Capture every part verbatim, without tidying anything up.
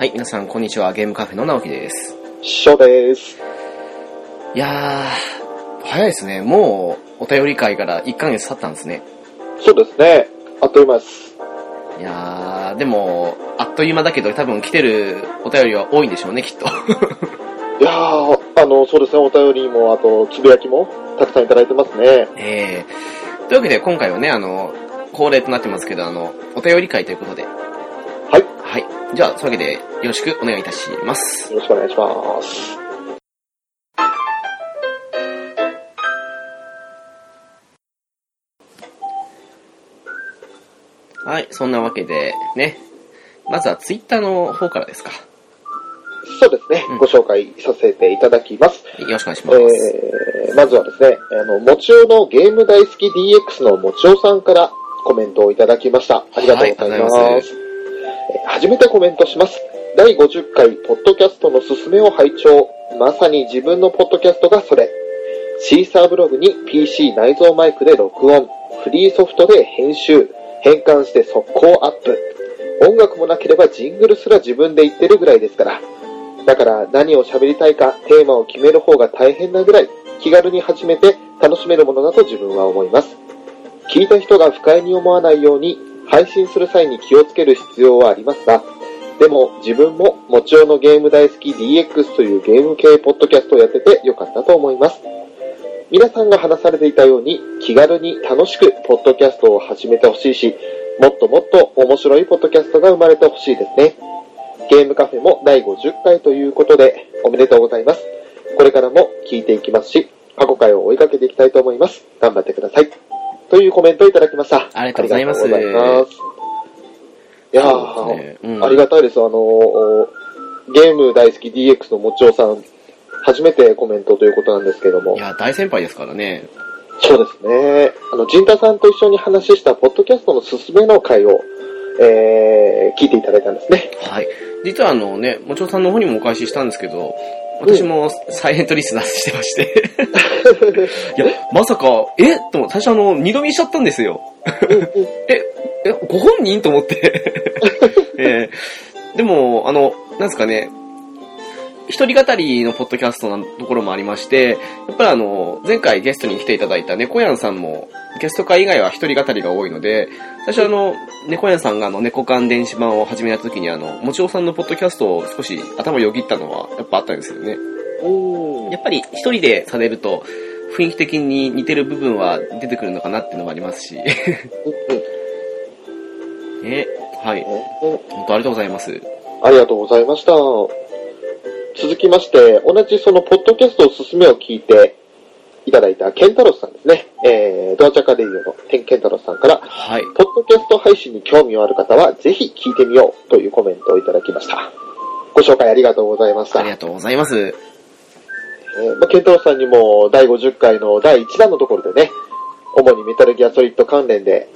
はい、皆さんこんにちは。ゲームカフェの直樹です。ショーです。いやー、早いですね。もうお便り会からいっかげつ経ったんですね。そうですね、あっという間です。いやー、でもあっという間だけど、多分来てるお便りは多いんでしょうね、きっと。いやー、あのそうですね、お便りもあとつぶやきもたくさんいただいてますね。えー、というわけで今回はね、あの恒例となってますけど、あのお便り会ということで、はいはい、じゃあそういうわけでよろしくお願いいたします。よろしくお願いします。はい、そんなわけでね、まずはツイッターの方からですか。そうですね、うん、ご紹介させていただきます。よろしくお願いします。えー、まずはですね、あのもちおのゲーム大好き ディーエックス のもちおさんからコメントをいただきました。ありがとうございます、はい、初めてコメントします。だいごじゅっかいポッドキャストのすすめを拝聴。まさに自分のポッドキャストがそれ。シーサーブログに ピーシー 内蔵マイクで録音、フリーソフトで編集、変換して速攻アップ。音楽もなければジングルすら自分で言ってるぐらいですから。だから何を喋りたいかテーマを決める方が大変なぐらい気軽に始めて楽しめるものだと自分は思います。聞いた人が不快に思わないように配信する際に気をつける必要はありますが、でも自分ももちおのゲーム大好き ディーエックス というゲーム系ポッドキャストをやっててよかったと思います。皆さんが話されていたように気軽に楽しくポッドキャストを始めてほしいし、もっともっと面白いポッドキャストが生まれてほしいですね。ゲームカフェもだいごじゅっかいということでおめでとうございます。これからも聞いていきますし、過去回を追いかけていきたいと思います。頑張ってください、というコメントをいただきました。ありがとうございます。ありがとうございます。いやー、ね、うん、ありがたいです。あのゲーム大好き ディーエックス のもちおさん、初めてコメントということなんですけども。いや、大先輩ですからね。そうですね、あの陣田さんと一緒に話したポッドキャストのすすめの回を、えー、聞いていただいたんですね。はい、実はあのね、もちおさんの方にもお返ししたんですけど、私もサイレントリスナーしてまして、うん、いや、まさか、えと思って、最初あの、二度見しちゃったんですよ。え、え、ご本人と思って、えー。でも、あの、なんですかね、一人語りのポッドキャストのところもありまして、やっぱりあの、前回ゲストに来ていただいた猫やんさんも、ゲスト会以外は一人語りが多いので、最初あの、猫やんさんがあの、猫缶電子版を始めた時にあの、もちおさんのポッドキャストを少し頭よぎったのはやっぱあったんですよね。おー。やっぱり一人でされると、雰囲気的に似てる部分は出てくるのかなっていうのもありますし。え、はい。本当ありがとうございます。ありがとうございました。続きまして、同じそのポッドキャストおすすめを聞いていただいたケンタロスさんですね。えー、ドアチャカレイオのケンタロスさんから、はい、ポッドキャスト配信に興味のある方はぜひ聞いてみようというコメントをいただきました。ご紹介ありがとうございました。ありがとうございます。えー、まあ、ケンタロスさんにもだいごじゅっかいのだいいちだんのところでね、主にメタルギアソリッド関連で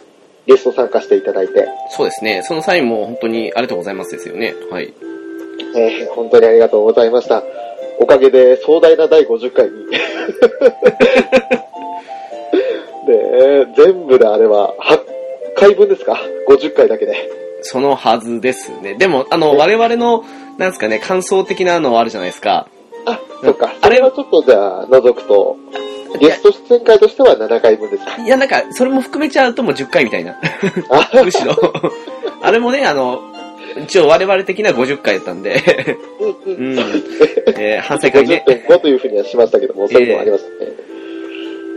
ゲスト参加していただいて。そうですね。その際も本当にありがとうございますですよね。はい。えー、本当にありがとうございました。おかげで壮大なだいごじゅっかいにで、全部であれははちかいぶんですか？ ごじゅっ 回だけで。そのはずですね。でも、あの、我々の、なんですかね、感想的なのあるじゃないですか。あ、そっか。あれはちょっとじゃあ、覗くと、ゲスト出演会としてはななかいぶんですか？いや、なんか、それも含めちゃうともうじゅっかいみたいな。むしろ。あれもね、あの、一応我々的なごじゅっかいだったんで、うんえー、反省会ね。ごじゅってんご というふうにはしましたけども、それもありましたね。え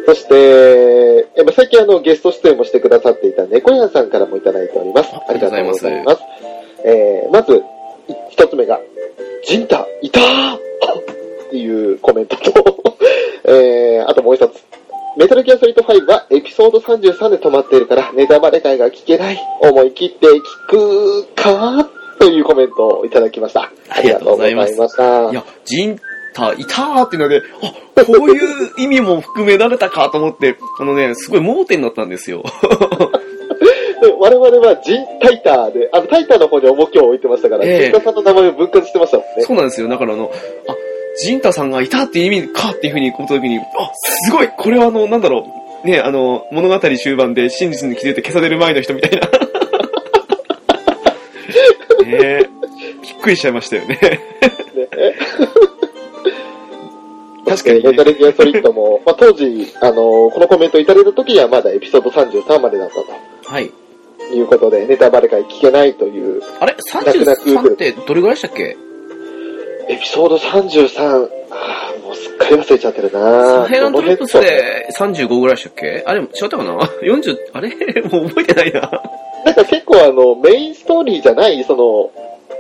ー、そして、やっぱ最近あのゲスト出演もしてくださっていた猫屋さんからもいただいております。ありがとうございます。えー、まず、一つ目が、ジンタ、いたーっていうコメントと、えー、あともう一つ。メタルギアソリッドファイブはエピソードさんじゅうさんで止まっているからネタバレ会が聞けない。思い切って聞くかというコメントをいただきました。ありがとうございます。いや、ジンタいたーっていうので、あ、こういう意味も含められたかと思ってあのね、すごい盲点だったんですよ。我々はジンタイターで、あのタイターの方に重きを置いてましたから、えー、ジンタさんの名前を分割してましたもんね。そうなんですよ。だからあの、あ、ジンタさんがいたっていう意味かっていうふうに思ったときに、あ、すごい、これはあの、なんだろう、ね、あの、物語終盤で真実に気づいて消される前の人みたいな。ねえ。びっくりしちゃいましたよね。ね確かに、ね。メタルギアソリッドも、まあ、当時、あのー、このコメントをいただいた時にはまだエピソードさんじゅうさんまでだったと。はい。いうことで、ネタバレが聞けないという。あれ ?さんじゅうさん ってどれぐらいでしたっけ？エピソードさんじゅうさん、ああ、もうすっかり忘れちゃってるなぁ。ヘランドリップスでさんじゅうごぐらいでしたっけ？あれ、違ったかな ?よんじゅう、あれもう覚えてないな。なんか結構あの、メインストーリーじゃない、その、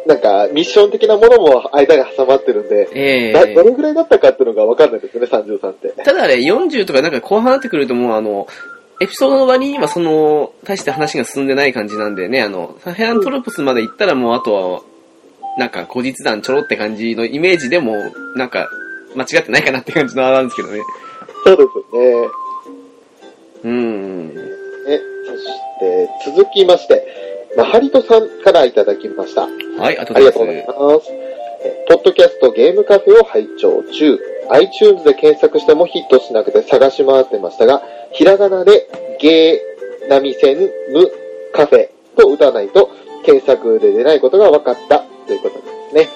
なんかミッション的なものも間が挟まってるんで、えー、どれぐらいだったかっていうのが分かんないですよね、さんじゅうさんって。ただあれ、よんじゅうとかなんか後半になってくるともうあの、エピソードの割にはその、大して話が進んでない感じなんでね、あの、サヘラントロプスまで行ったらもうあとは、なんか後日談ちょろって感じのイメージでも、なんか、間違ってないかなって感じのあれなんですけどね。そうですよね。うん。ね、そして、続きまして、マハリトさんからいただきました。はい、あとでありがとうございます。ポッドキャストゲームカフェを拝聴中、iTunes で検索してもヒットしなくて探し回ってましたが、ひらがなでゲーナミセンムカフェと打たないと検索で出ないことが分かったということですね。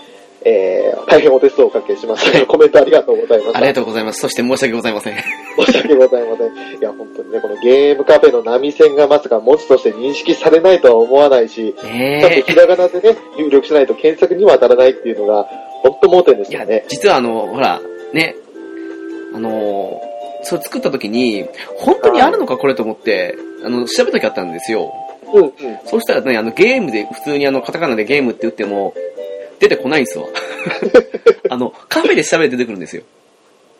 えー、大変お手数をおかけしました。コメントありがとうございました。ありがとうございます。そして申し訳ございません。申し訳ございません。いや、本当にね、このゲームカフェの波線がまさか文字として認識されないとは思わないし、ね、ちょっとひらがなでね、入力しないと検索には当たらないっていうのが、本当盲点ですよね。いや、実はあの、ほら、ね、あの、それ作った時に、本当にあるのかこれと思って、あの、調べた時あったんですよ。うんうん。そうしたらね、あの、ゲームで、普通にあの、カタカナでゲームって打っても、出てこないんですわ。あの、カフェで調べて出てくるんですよ。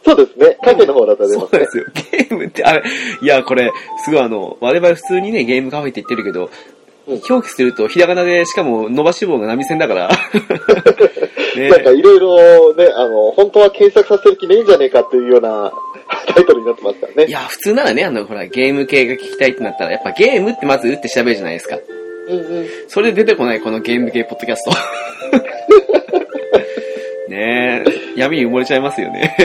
そうですね。カフェの方だったら出ますね。そうなんですよ。ゲームって、あれ、いや、これ、すごいあの、我々普通にね、ゲームカフェって言ってるけど、うん、表記すると、ひらがなで、しかも伸ばし棒が波線だから。ね、なんかいろいろね、あの、本当は検索させる気ねえんじゃねえかっていうようなタイトルになってますからね。いや、普通ならね、あの、ほら、ゲーム系が聞きたいってなったら、やっぱゲームってまず打って調べるじゃないですか。うんうん。それで出てこない、このゲーム系ポッドキャスト。ねえ、闇に埋もれちゃいますよね。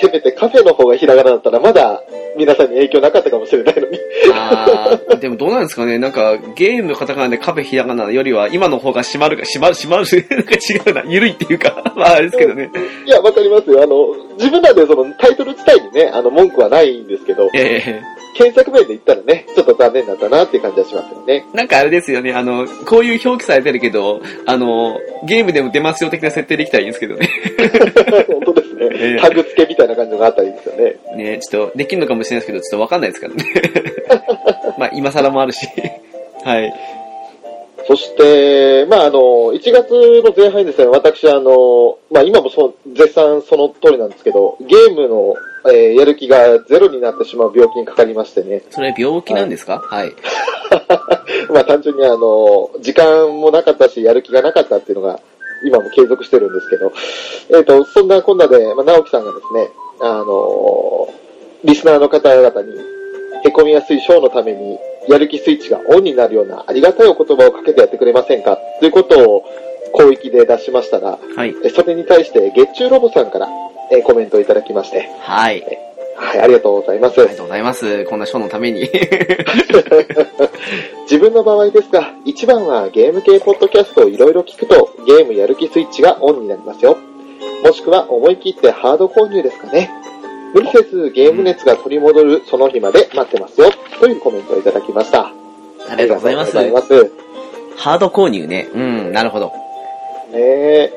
せめてカフェの方がひらがなだったらまだ皆さんに影響なかったかもしれないのに。ああ、でもどうなんですかね。なんかゲームのカタカナでカフェひらがなよりは今の方が閉まるか閉まる閉まるなんか違うな、緩いっていうかまああれですけどね。いや、わかりますよ。あの自分らでそのタイトル自体にね、あの文句はないんですけど。ええー。検索名で言ったらね、ちょっと残念だったなっていう感じはしますよね。なんかあれですよね、あの、こういう表記されてるけど、あの、ゲームでも出ますよ的な設定できたらいいんですけどね。本当ですね、えー。タグ付けみたいな感じのがあったらいいですよね。ね、ちょっとできるのかもしれないですけど、ちょっとわかんないですからね。まあ、今更もあるし。はい。そして、まあ、あの、いちがつの前半ですね、私、あの、まあ、今もそう、絶賛その通りなんですけど、ゲームの、えー、やる気がゼロになってしまう病気にかかりましてね。それ病気なんですか？はい。まあ単純にあの、時間もなかったし、やる気がなかったっていうのが、今も継続してるんですけど、えっと、そんなこんなで、まあ、直樹さんがですね、あの、リスナーの方々に、凹みやすいショーのために、やる気スイッチがオンになるようなありがたいお言葉をかけてやってくれませんかということを広域で出しましたが、はい、それに対して月中ロボさんからコメントをいただきまして、はい、はい、ありがとうございます。ありがとうございます。こんなショーのために。自分の場合ですが、一番はゲーム系ポッドキャストをいろいろ聞くとゲームやる気スイッチがオンになりますよ。もしくは思い切ってハード購入ですかね。無理せずゲーム熱が取り戻るその日まで待ってますよというコメントをいただきました。ありがとうございます。ハード購入ね。うん、なるほどね。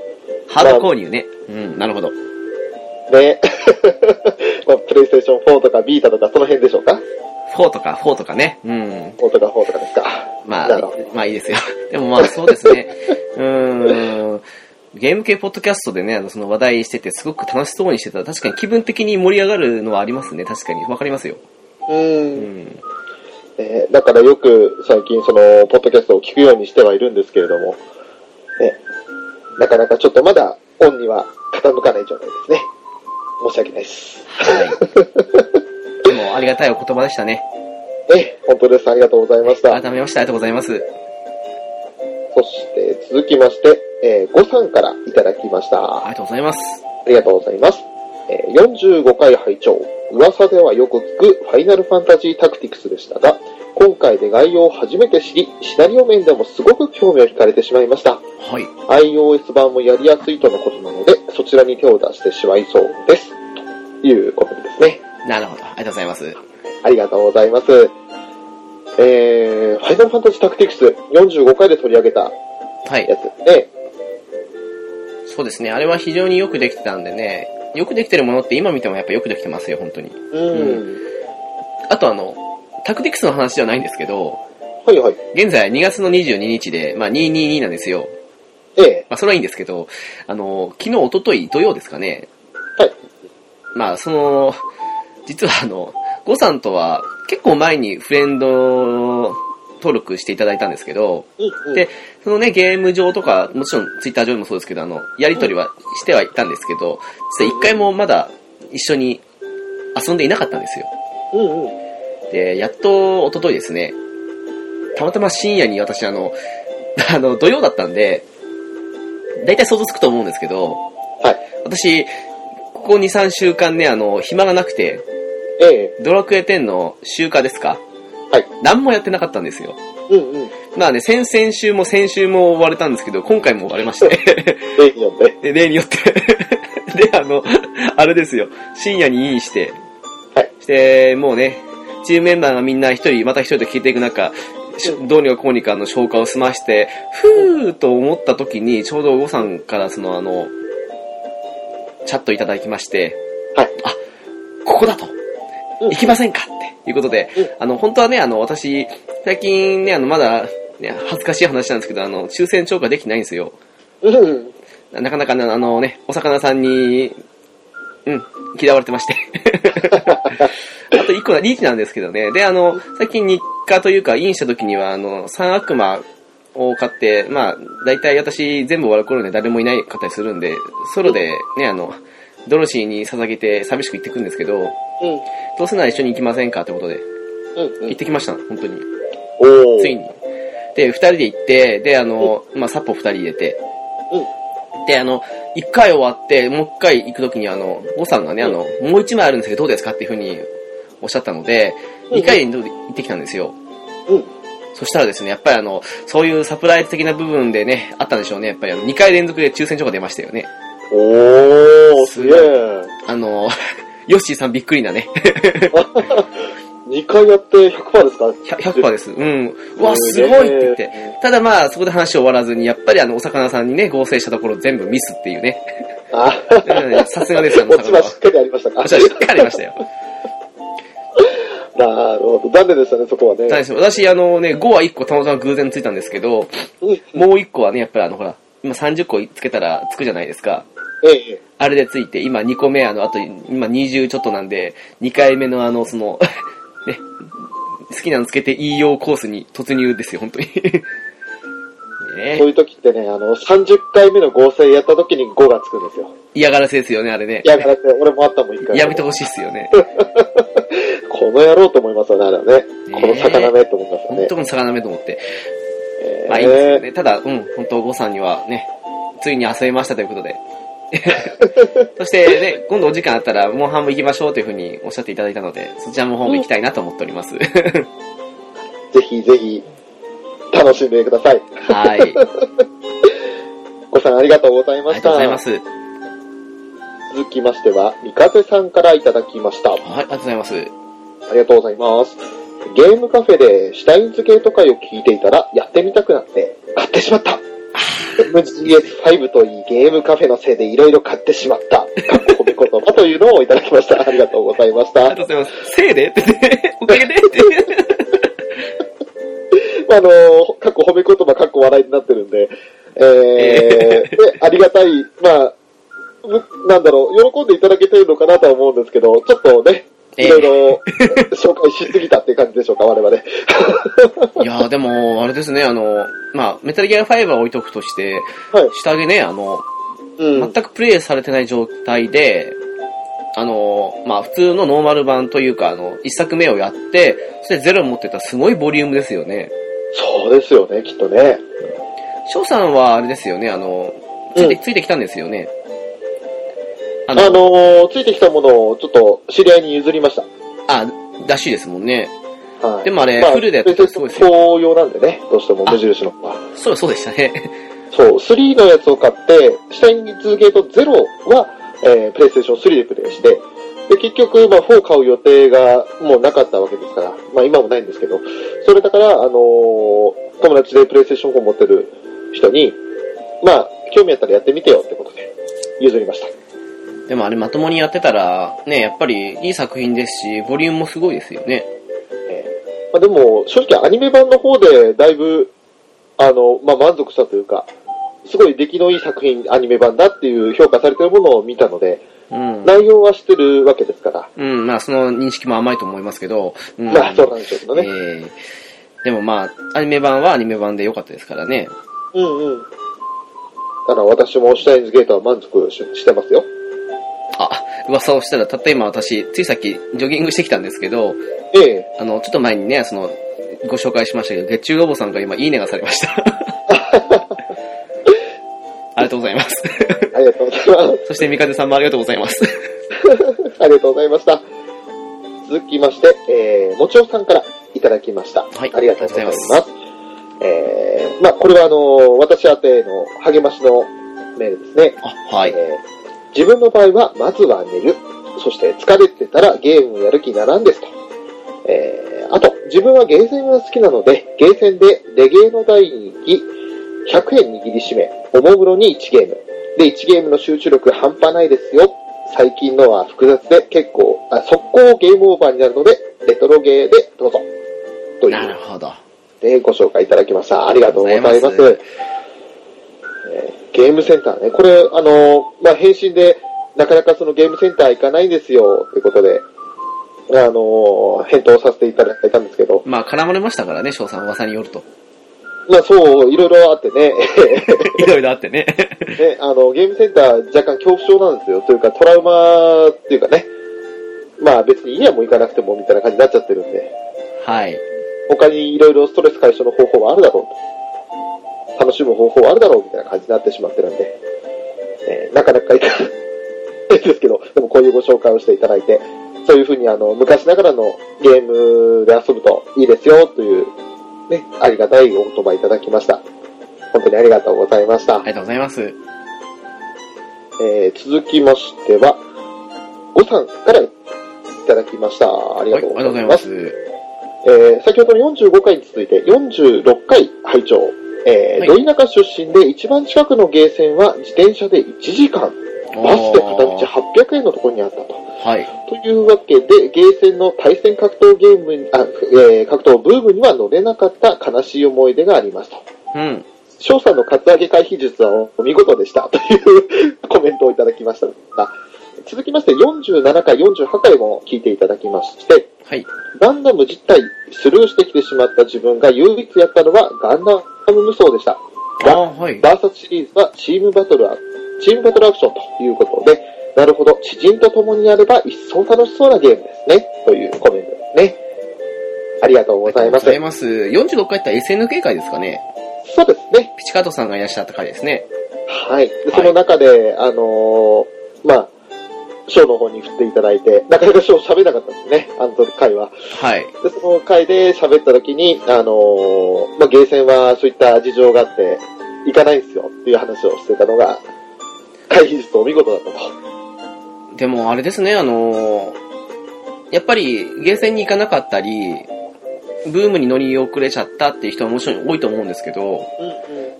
ハード購入ね、まあ、うん、なるほどね。まあ、プレイステーションフォーとかビータとかその辺でしょうか。フォーとかフォーとかね。うん、フォーとかフォーとかですか。まあ、まあいいですよ。でもまあそうですね。うーん、ゲーム系ポッドキャストでね、あの、その話題してて、すごく楽しそうにしてたら、確かに気分的に盛り上がるのはありますね。確かに。わかりますよ。うーん。うん、えー、だからよく最近、その、ポッドキャストを聞くようにしてはいるんですけれども、ね、なかなかちょっとまだ、オンには傾かない状態ですね。申し訳ないです。はい。でも、ありがたいお言葉でしたね。え、本当です。ありがとうございました。改めまして、ありがとうございます。そして、続きまして、えー、ごさんからいただきました。ありがとうございます。ありがとうございます。えー、よんじゅうごかい拝聴。噂ではよく聞くファイナルファンタジータクティクスでしたが、今回で概要を初めて知り、シナリオ面でもすごく興味を惹かれてしまいました。はい。iOS 版もやりやすいとのことなので、そちらに手を出してしまいそうです。ということですね。なるほど。ありがとうございます。ありがとうございます。えー、ファイナルファンタジータクティクスよんじゅうごかいで取り上げたやつですね。はい、そうですね。あれは非常によくできてたんでね、よくできてるものって今見てもやっぱよくできてますよ、本当に。うん。うん、あとあの、タクティクスの話じゃないんですけど、はいはい。現在にがつのにじゅうににちで、まあにひゃくにじゅうになんですよ。ええ。まあそれはいいんですけど、あの、昨日、おととい、土曜ですかね。はい。まあその、実はあの、ゴさんとは結構前にフレンド登録していただいたんですけど、うんうん、で、そのね、ゲーム上とか、もちろんツイッター上でもそうですけど、あの、やりとりはしてはいたんですけど、実は一回もまだ一緒に遊んでいなかったんですよ。うんうん。で、やっと、おとといですね。たまたま深夜に私、あの、あの、土曜だったんで、だいたい想像つくと思うんですけど、はい。私、ここにさんしゅうかんね、あの、暇がなくて、ええ。ドラクエじゅうの週刊ですか？はい。何もやってなかったんですよ。うんうん。まあね、先々週も先週も追われたんですけど、今回も追われまして。例によって。例によって。で、あの、あれですよ。深夜にインして、はい。して、もうね、チームメンバーがみんな一人また一人で消えていく中、どうにかこうにかの消化を済まして、ふーと思った時に、ちょうどごさんからそのあの、チャットいただきまして、はい。あ、ここだと、うん、行きませんかっていうことで、うん、あの、本当はね、あの、私、最近ね、あの、まだ、ね、恥ずかしい話なんですけど、あの、抽選超過できてないんですよ。うん。なかなかね、あのね、お魚さんに、うん、嫌われてまして。あといっこはリーチなんですけどね。で、あの、最近日課というか、インした時には、あの、三悪魔を買って、まあ、だいたい私全部終わる頃に誰もいない方にするんで、ソロでね、あの、ドロシーに捧げて寂しく行ってくんですけど、うん、どうせなら一緒に行きませんかってことで、うんうん、行ってきました、本当に。おー。ついに。で、二人で行って、で、あの、まあ、サッポ二人入れて、うん、で、あの、一回終わって、もう一回行くときに、あの、ごさんがね、あの、もう一枚あるんですけど、どうですかっていうふうにおっしゃったので、二回で行ってきたんですよ。うん。そしたらですね、やっぱりあの、そういうサプライズ的な部分でね、あったんでしょうね。やっぱりあの、二回連続で抽選所が出ましたよね。おー、すげー。あの、ヨッシーさんびっくりなね。にかいやって ひゃくパーセント ですか？ ひゃくパーセント です。うん。うわ、すごいって言って。ただまあ、そこで話終わらずに、やっぱりあの、お魚さんにね、合成したところ全部ミスっていうね。ああ。さすがですよ、あの、お魚は。しっかりありましたか？しっかりありましたよ。なるほど。残念でしたね、そこはね。私、あのね、ごはいっこたまたま偶然ついたんですけど、もういっこはね、やっぱりあの、ほら、今さんじゅっこつけたらつくじゃないですか。ええ。あれでついて、今にこめ、あの、あと、今にじゅうちょっとなんで、にかいめのあの、その、ね、好きなのつけていいよコースに突入ですよ、本当に。ね、そういう時ってね、あの、さんじゅっかいめの合成やった時にごがつくんですよ。嫌がらせですよね、あれね。嫌がらせ、俺もあったもん、一回。やめてほしいっすよね。この野郎と思いますよね、あれはね。ね、この魚目と思いますよね。本当この魚目と思って。えー、まあいいんですよね。ただ、うん、本当ごさんにはね、ついに遊びましたということで。そしてね、今度お時間あったらもう半分行きましょうというふうにおっしゃっていただいたので、そちらも半分行きたいなと思っております。ぜひぜひ楽しんでください。はい。ごさんありがとうございました。ありがとうございます。続きましては三風さんからいただきました。はい、ありがとうございます。ありがとうございます。ゲームカフェでシュタインズゲート会を聞いていたらやってみたくなって買ってしまった。エムジーエスファイブ といいゲームカフェのせいでいろいろ買ってしまった。褒め言葉というのをいただきました。ありがとうございました。ありがとうございます。せいでってね。おかげでって。まあ、あの、かっこ褒め言葉、かっこ笑いになってるんで、えーえー、でありがたい、まあ、なんだろう、喜んでいただけてるのかなとは思うんですけど、ちょっとね、いろいろ紹介しすぎたっていう感じでしょうか、我々。いやーでも、あれですね、あの、まあ、メタルギアファイブは置いとくとして、はい、下着ね、あの、うん、全くプレイされてない状態で、あの、まあ、普通のノーマル版というか、あの、一作目をやって、そしてゼロ持ってたらすごいボリュームですよね。そうですよね、きっとね。翔さんはあれですよね、あの、ついて、うん、ついてきたんですよね。あの、あのー、ついてきたものをちょっと知り合いに譲りました。あ、らしいですもんね。はい、でもあれ、まあ、フルでやってたらすごいですよ。そう用なんでね、どうしても無印の方は。そうそうでしたね。そう、スリーのやつを買って、下に続けるとゼロは、えー、プレイステーションスリーでプレイして、で、結局、まあ、フォー買う予定がもうなかったわけですから、まあ今もないんですけど、それだから、あのー、友達でプレイステーションフォー持ってる人に、まあ、興味あったらやってみてよってことで、譲りました。でもあれまともにやってたら、ね、やっぱりいい作品ですし、ボリュームもすごいですよね。えーまあ、でも、正直アニメ版の方でだいぶ、あの、まあ満足したというか、すごい出来のいい作品、アニメ版だっていう評価されてるものを見たので、うん、内容はしてるわけですから。うん、まあその認識も甘いと思いますけど。うん、まあそうなんでしょうけどね、えー。でもまあ、アニメ版はアニメ版で良かったですからね。うんうん。だから私もシュタインズゲートは満足してますよ。あ、噂をしたら、たった今私、ついさっきジョギングしてきたんですけど、ええ。あの、ちょっと前にね、その、ご紹介しましたけど、月中ロボさんが今、いいねがされました。ありがとうございます。ありがとうございます。そして、みかぜさんもありがとうございます。ありがとうございました。続きまして、えー、もちおさんからいただきました。はい。ありがとうございます。えー、まあ、これはあのー、私宛ての励ましのメールですね。あ、はい。えー自分の場合は、まずは寝る。そして、疲れてたらゲームをやる気にならんですと。えー、あと、自分はゲーセンが好きなので、ゲーセンでレゲエの台に行き、ひゃくえん握りしめ、おもむろにいちゲーム。で、いちゲームの集中力半端ないですよ。最近のは複雑で結構、あ、速攻ゲームオーバーになるので、レトロゲーでどうぞ。という。なるほど。で、ご紹介いただきました。ありがとうございます。ゲームセンターね。これ、あの、まあ、返信で、なかなかそのゲームセンター行かないんですよ、ということで、あの、返答させていただいたんですけど。まあ、絡まれましたからね、翔さん、噂によると。まあ、そう、いろいろあってね。いろいろあってね。ね、あの、ゲームセンター、若干恐怖症なんですよ。というか、トラウマっていうかね。まあ、別にいいや、もう行かなくても、みたいな感じになっちゃってるんで。はい。他にいろいろストレス解消の方法はあるだろうと。楽しむ方法あるだろうみたいな感じになってしまってるんで、えー、なかなかいかないですけど、でもこういうご紹介をしていただいて、そういうふうにあの昔ながらのゲームで遊ぶといいですよという、ね、ありがたいお言葉いただきました。本当にありがとうございました。ありがとうございます。えー、続きましては、ごさんからいただきました。ありがとうございます。はい、ありがとうございます。えー、先ほどのよんじゅうごかいに続いてよんじゅうろっかい拝聴。えーはい、ど田舎出身で一番近くのゲーセンは自転車でいちじかん、バスで片道はっぴゃくえんのところにあったと。はい。というわけで、ゲーセンの対戦格闘ゲーム、あ、えー、格闘ブームには乗れなかった悲しい思い出がありますと。うん。翔さんのカツアゲ回避術はお見事でしたというコメントをいただきましたが、続きましてよんじゅうななかい、よんじゅうはちかいも聞いていただきまして、はい。ガンダム実体スルーしてきてしまった自分が唯一やったのはガンダム無双でした。あ、はい、バーサスシリーズはチームバトルア、チームバトルアクションということで、なるほど、知人と共にやれば一層楽しそうなゲームですね。というコメントですね。ありがとうございます。ありがとうございます。よんじゅうろっかいって エスエヌケー 会ですかね。そうですね。ピチカートさんがいらっしゃった回ですね。はい。でその中で、はい、あのー、まあ、ショーの方に振っていただいて、なかなかショー喋れなかったんですね、あの回は。はい。で、その回で喋った時に、あのー、まあ、ゲーセンはそういった事情があって、行かないんですよっていう話をしてたのが、回避術お見事だったと。でもあれですね、あのー、やっぱりゲーセンに行かなかったり、ブームに乗り遅れちゃったっていう人はもちろん多いと思うんですけど、うんうん、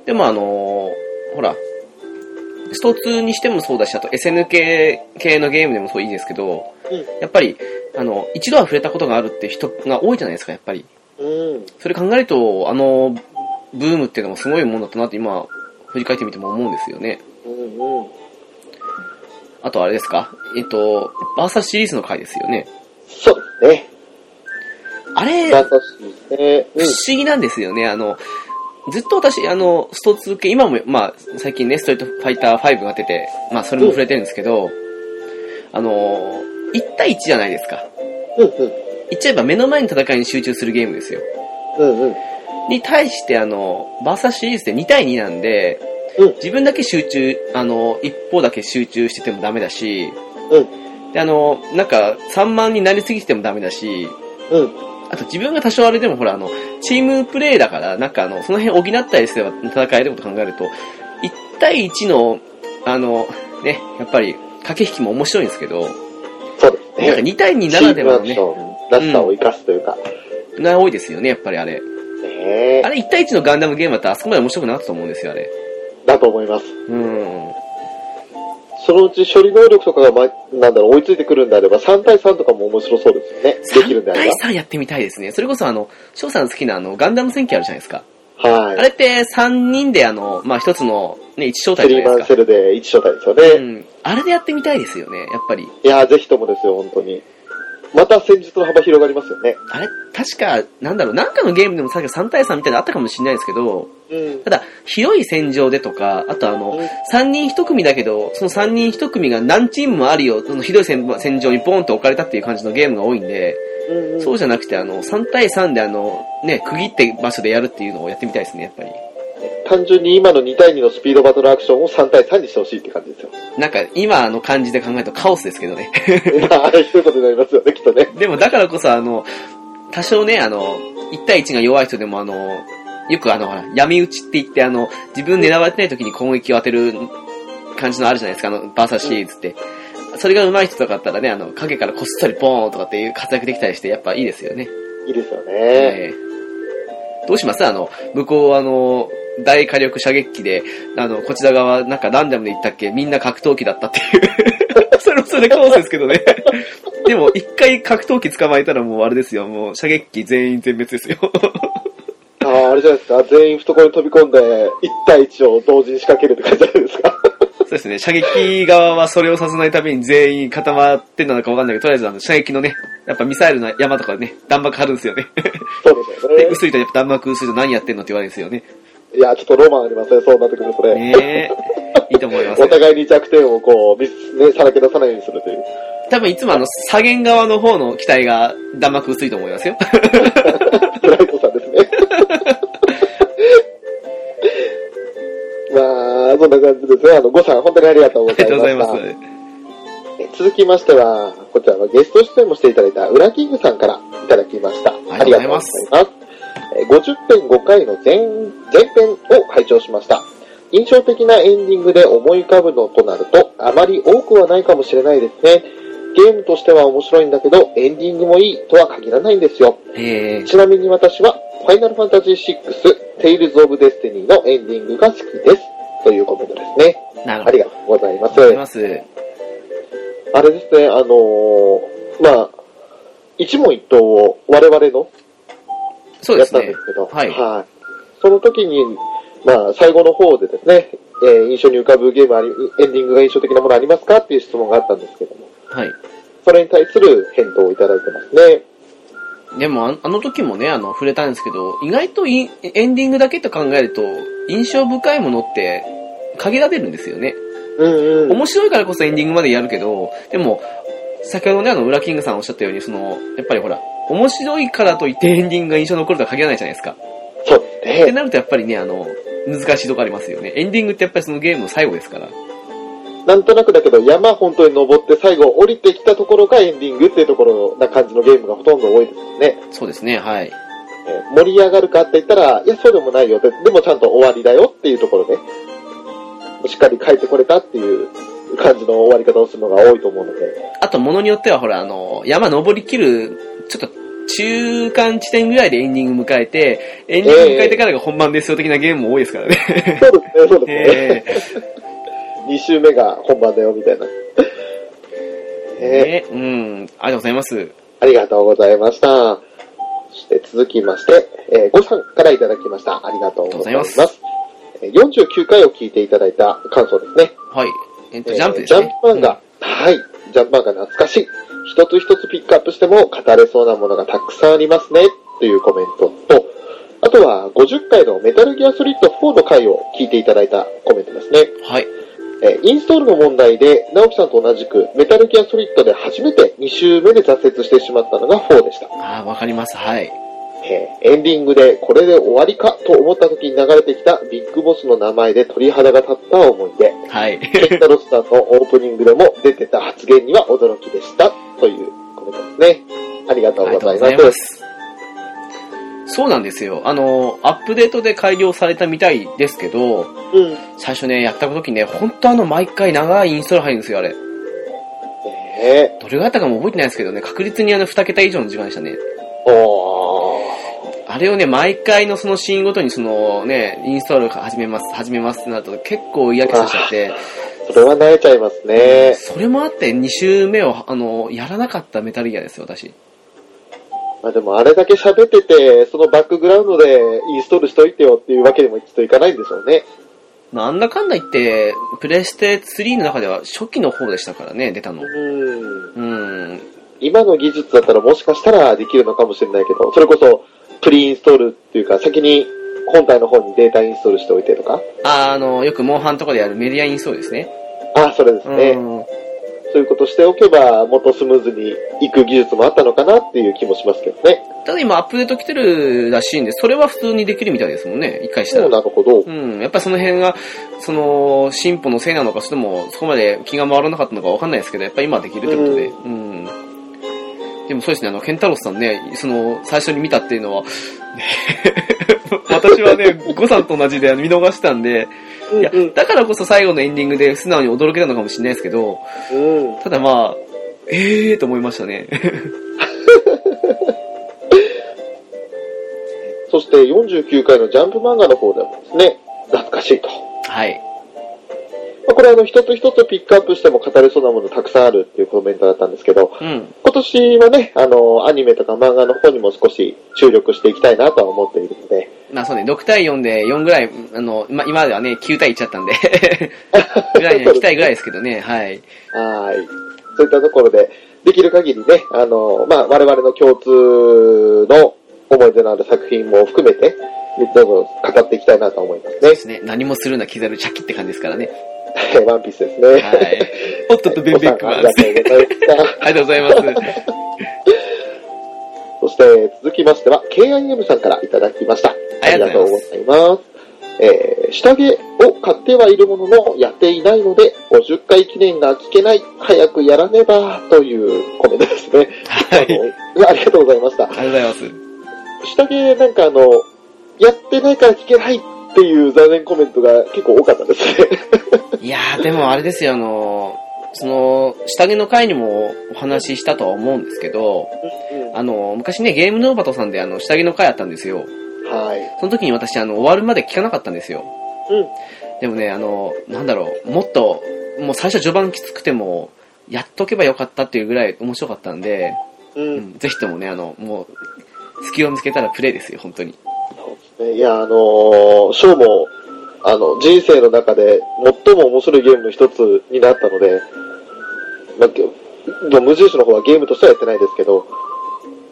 でもあのー、ほら、ストツーにしてもそうだし、あと エスエヌケー 系のゲームでもそういいですけど、うん、やっぱり、あの、一度は触れたことがあるって人が多いじゃないですか、やっぱり。うん、それ考えると、あの、ブームっていうのもすごいものだったなって今、振り返ってみても思うんですよね。うんうん、あとあれですか、えっと、バーサスシリーズの回ですよね。そうですね。あれ、バーサスシリーズね、うん、不思議なんですよね、あの、ずっと私、あの、ストツー系、今も、まあ、最近ね、ストリートファイターファイブが出て、まあ、それも触れてるんですけど、うん、あの、いち対いちじゃないですか。うんうん。言っちゃえば目の前の戦いに集中するゲームですよ。うんうん。に対して、あの、バーサスシリーズでに対になんで、うん、自分だけ集中、あの、一方だけ集中しててもダメだし、うん。で、あの、なんか、散漫になりすぎてもダメだし、うん。あと自分が多少あれでもほらあのチームプレイだからなんかあのその辺補ったりすれば戦えること考えるといち対いちのあのねやっぱり駆け引きも面白いんですけど、そうですね。なんかに対にならではのね、らしさを生かすというか、うん、が多いですよねやっぱりあれ。ね、あれいち対いちのガンダムゲームだったらあそこまで面白くなかったと思うんですよあれ。だと思います。うん。そのうち処理能力とかが、ま、なんだろう、追いついてくるんであれば、さん対さんとかも面白そうですよね。できるんであれば。さん対さんやってみたいですね。それこそ、あの、翔さん好きな、あの、ガンダム戦記あるじゃないですか。はい。あれって、さんにんで、あの、まあ、ひとつの、ね、いち正体じゃないですか。スリーマンセルでいち正体ですよね。うん。あれでやってみたいですよね、やっぱり。いやー、ぜひともですよ、本当に。また戦術の幅広がりますよね。あれ、確か、なんだろう、なんかのゲームでもさっきさん対さんみたいなのあったかもしれないですけど、うん、ただ、広い戦場でとか、あとあの、うん、さんにんいち組だけど、そのさんにんいち組が何チームもあるよ、その広い戦場にボーンと置かれたっていう感じのゲームが多いんで、うんうん、そうじゃなくて、あの、さん対さんであの、ね、区切って場所でやるっていうのをやってみたいですね、やっぱり。単純に今のに対にのスピードバトルアクションをさん対さんにしてほしいって感じですよ。なんか今の感じで考えるとカオスですけどね。あれそういうことになりますよねきっとね。でもだからこそあの多少ねあのいち対いちが弱い人でもあのよくあの闇討ちって言ってあの自分狙われてない時に攻撃を当てる感じのあるじゃないですかあのバーサスシリーズって、うん、それが上手い人とかだったらねあの影からこっそりボーンとかっていう活躍できたりしてやっぱいいですよね。いいですよね。えー、どうしますあの向こうあの。大火力射撃機で、あの、こちら側、なんかランダムで言ったっけみんな格闘機だったっていう。それもそれでカオスですけどね。でも、一回格闘機捕まえたらもうあれですよ。もう射撃機全員全滅ですよ。ああ、あれじゃないですか。全員懐に飛び込んで、いち対いちを同時に仕掛けるって感じじゃないですか。そうですね。射撃側はそれをさせないために全員固まってなのかわかんないけど、とりあえずあの、射撃のね、やっぱミサイルの山とかね、弾幕張るんですよね。そうですね。で、薄いとやっぱ弾幕薄いと何やってんのって言われるんですよね。いや、ちょっとロマンありますね。そうなってくる、それ。ねえ。いいと思います、ね。お互いに弱点をこう、ね、さらけ出さないようにするという。多分いつもあの、左舷側の方の機体が弾幕薄いと思いますよ。ブライトさんですね。まあ、そんな感じですね。あの、ごさん本当にありがとうございました。ありがとうございます。続きましては、こちらのゲスト出演もしていただいた、ウラキングさんからいただきました。ありがとうございます。ごじゅってんごかいの 前, 前編を拝聴しました。印象的なエンディングで思い浮かぶのとなると、あまり多くはないかもしれないですね。ゲームとしては面白いんだけど、エンディングもいいとは限らないんですよ。えー、ちなみに私は、ファイナルファンタジーシックス、テイルズ・オブ・デスティニーのエンディングが好きです。ということですね。なるほど。ありがとうございます。あります。あれですね、あのー、まあ、一問一答を我々の、そうですね、やったんですけど、はいはい、その時に、まあ、最後の方でですね、えー、印象に浮かぶゲームあり、エンディングが印象的なものありますかっていう質問があったんですけども、はい、それに対する返答をいただいてますね。でもあの時もねあの触れたんですけど、意外とエンディングだけと考えると印象深いものって限られるんですよね、うんうん、面白いからこそエンディングまでやるけど、でも先ほどねあのウラキングさんおっしゃったように、そのやっぱりほら面白いからといってエンディングが印象に残るとは限らないじゃないですか。そうですね。ってなるとやっぱりね、あの、難しいとこありますよね。エンディングってやっぱりそのゲームの最後ですから。なんとなくだけど、山本当に登って最後降りてきたところがエンディングっていうところな感じのゲームがほとんど多いですよね。そうですね、はい。盛り上がるかって言ったら、いや、そうでもないよって、でもちゃんと終わりだよっていうところで、しっかり帰ってこれたっていう感じの終わり方をするのが多いと思うので。あと、ものによってはほら、あの、山登りきる、ちょっと中間地点ぐらいでエンディング迎えて、エンディング迎えてからが本番ですよ的なゲームも多いですからね。そうですね、そうですね。えー、に周目が本番だよみたいな。えー、えー、うん、ありがとうございます。ありがとうございました。そして続きまして、えー、ごさんからいただきました。ありがとうございます。よんじゅうきゅうかいを聞いていただいた感想ですね。はい。えっと、ジャンプですね。えー、ジャンプ漫画、うん。はい。ジャンプ漫画懐かしい。一つ一つピックアップしても語れそうなものがたくさんありますねというコメントと、あとはごじゅっかいのメタルギアソリッドフォーの回を聞いていただいたコメントですね。はい。えインストールの問題で直樹さんと同じくメタルギアソリッドで初めてに周目で挫折してしまったのがフォーでした。ああ、わかります。はい。えエンディングでこれで終わりかと思った時に流れてきたビッグボスの名前で鳥肌が立った思い出。はい。ケンタロスさんのオープニングでも出てた発言には驚きでした。というコメントですね。ありがとうございます。そうなんですよ。あの、アップデートで改良されたみたいですけど、うん、最初ね、やった時ね、ほんとあの、毎回長いインストール入るんですよ、あれ。えー、どれがあったかも覚えてないですけどね、確実にあの、にけた以上の時間でしたね。おー。あれをね、毎回のそのシーンごとにそのね、インストール始めます、始めますってなると結構嫌気させちゃって。それは慣れちゃいますね。それもあってに周目を、あの、やらなかったメタルギアですよ、私。まあでもあれだけ喋ってて、そのバックグラウンドでインストールしといてよっていうわけでもちょっといかないんでしょうね。なんだかんだ言って、プレステスリーの中では初期の方でしたからね、出たの。うーん。うーん。今の技術だったらもしかしたらできるのかもしれないけど、それこそ、プリインストールっていうか、先に本体の方にデータインストールしておいてとか。ああ、あの、よくモンハンとかでやるメディアインストールですね。ああ、それですね。うん、そういうことしておけば、もっとスムーズに行く技術もあったのかなっていう気もしますけどね。ただ今アップデート来てるらしいんで、それは普通にできるみたいですもんね、一回したら。そう、なるほど。うん、やっぱりその辺が、その、進歩のせいなのか、それともそこまで気が回らなかったのかわかんないですけど、やっぱり今はできるってことで。うん。うん、でもそうですね、あの、ケンタロスさんね、その、最初に見たっていうのは、私はね、ゴさんと同じで見逃したんで、いや、だからこそ最後のエンディングで素直に驚けたのかもしれないですけど、うん、ただまあ、ええー、と思いましたね。そしてよんじゅうきゅうかいのジャンプ漫画の方でもですね、懐かしいと。はい。これあの一つ一つピックアップしても語れそうなものたくさんあるっていうコメントだったんですけど、うん、今年はね、あの、アニメとか漫画の方にも少し注力していきたいなとは思っているので。まあそうね、ろくたいよんでよんぐらい、あの、ま、今まではね、きゅうたいいちだったんで、ぐらいには行きたいぐらいですけどね、はい。はい。そういったところで、できる限りね、あの、まあ我々の共通の思い出のある作品も含めて、どんどん語っていきたいなと思いますね。そうですね、何もするな、気ざる茶器って感じですからね。ワンピースですね。はい。おっとっとベンベックマン。ありがとうございました。ありがとうございます。そして続きましては ケーアイエム さんからいただきました。ありがとうございます。えー、下着を買ってはいるもののやっていないのでごじゅっかい記念が聞けない、早くやらねばというコメントですね。はい。ありがとうございました。ありがとうございます。下着なんかあのやってないから聞けないっていう残念コメントが結構多かったですね。いやーでもあれですよ、あのー、その下着の回にもお話ししたとは思うんですけど、あのー、昔ねゲームノーバトさんであの下着の回あったんですよ。はい。その時に私あの終わるまで聞かなかったんですよ。うん。でもねあのー、なんだろう、もっともう最初序盤きつくてもやっとけばよかったっていうぐらい面白かったんで、うんうん、ぜひともねあのもう隙を見つけたらプレイですよ本当に。いや、あのー、ショーも、あの、人生の中で最も面白いゲームの一つになったので、まあ、無印の方はゲームとしてはやってないですけど、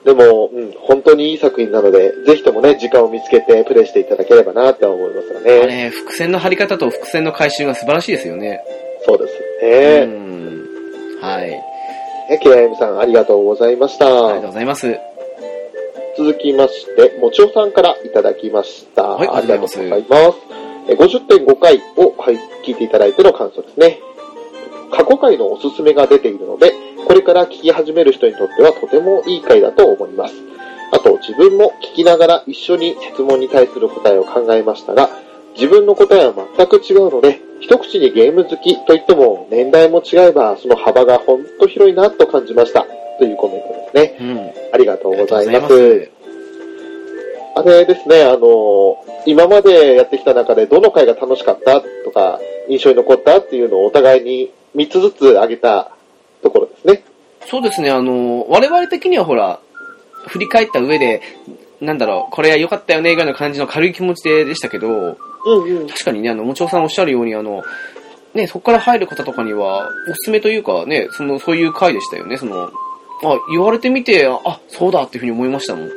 でも、うん、本当にいい作品なので、ぜひともね、時間を見つけてプレイしていただければなって思いますよね。あれ、伏線の張り方と伏線の回収が素晴らしいですよね。そうですね。うん。はい。ケーアイエム さん、ありがとうございました。ありがとうございます。続きまして、もちおさんからいただきました。はい、ありがとうございます。ごじゅってんごかいを、はい、聞いていただいての感想ですね。過去回のおすすめが出ているので、これから聞き始める人にとってはとてもいい回だと思います。あと、自分も聞きながら一緒に質問に対する答えを考えましたが、自分の答えは全く違うので、一口にゲーム好きといっても年代も違えばその幅がほんと広いなと感じました。というコメントですね、うん、ありがとうございます。あれですね、あの今までやってきた中でどの回が楽しかったとか印象に残ったっていうのをお互いにみっつずつ挙げたところですね。そうですね、あの我々的にはほら振り返った上でなんだろう、これは良かったよねぐらいの感じの軽い気持ちででしたけど、うんうん、確かにね、あのもちおさんおっしゃるようにあのね、そこから入る方とかにはおすすめというかね、そのそういう回でしたよね。そのあ、言われてみて、あ、そうだっていうふうに思いましたもん。ね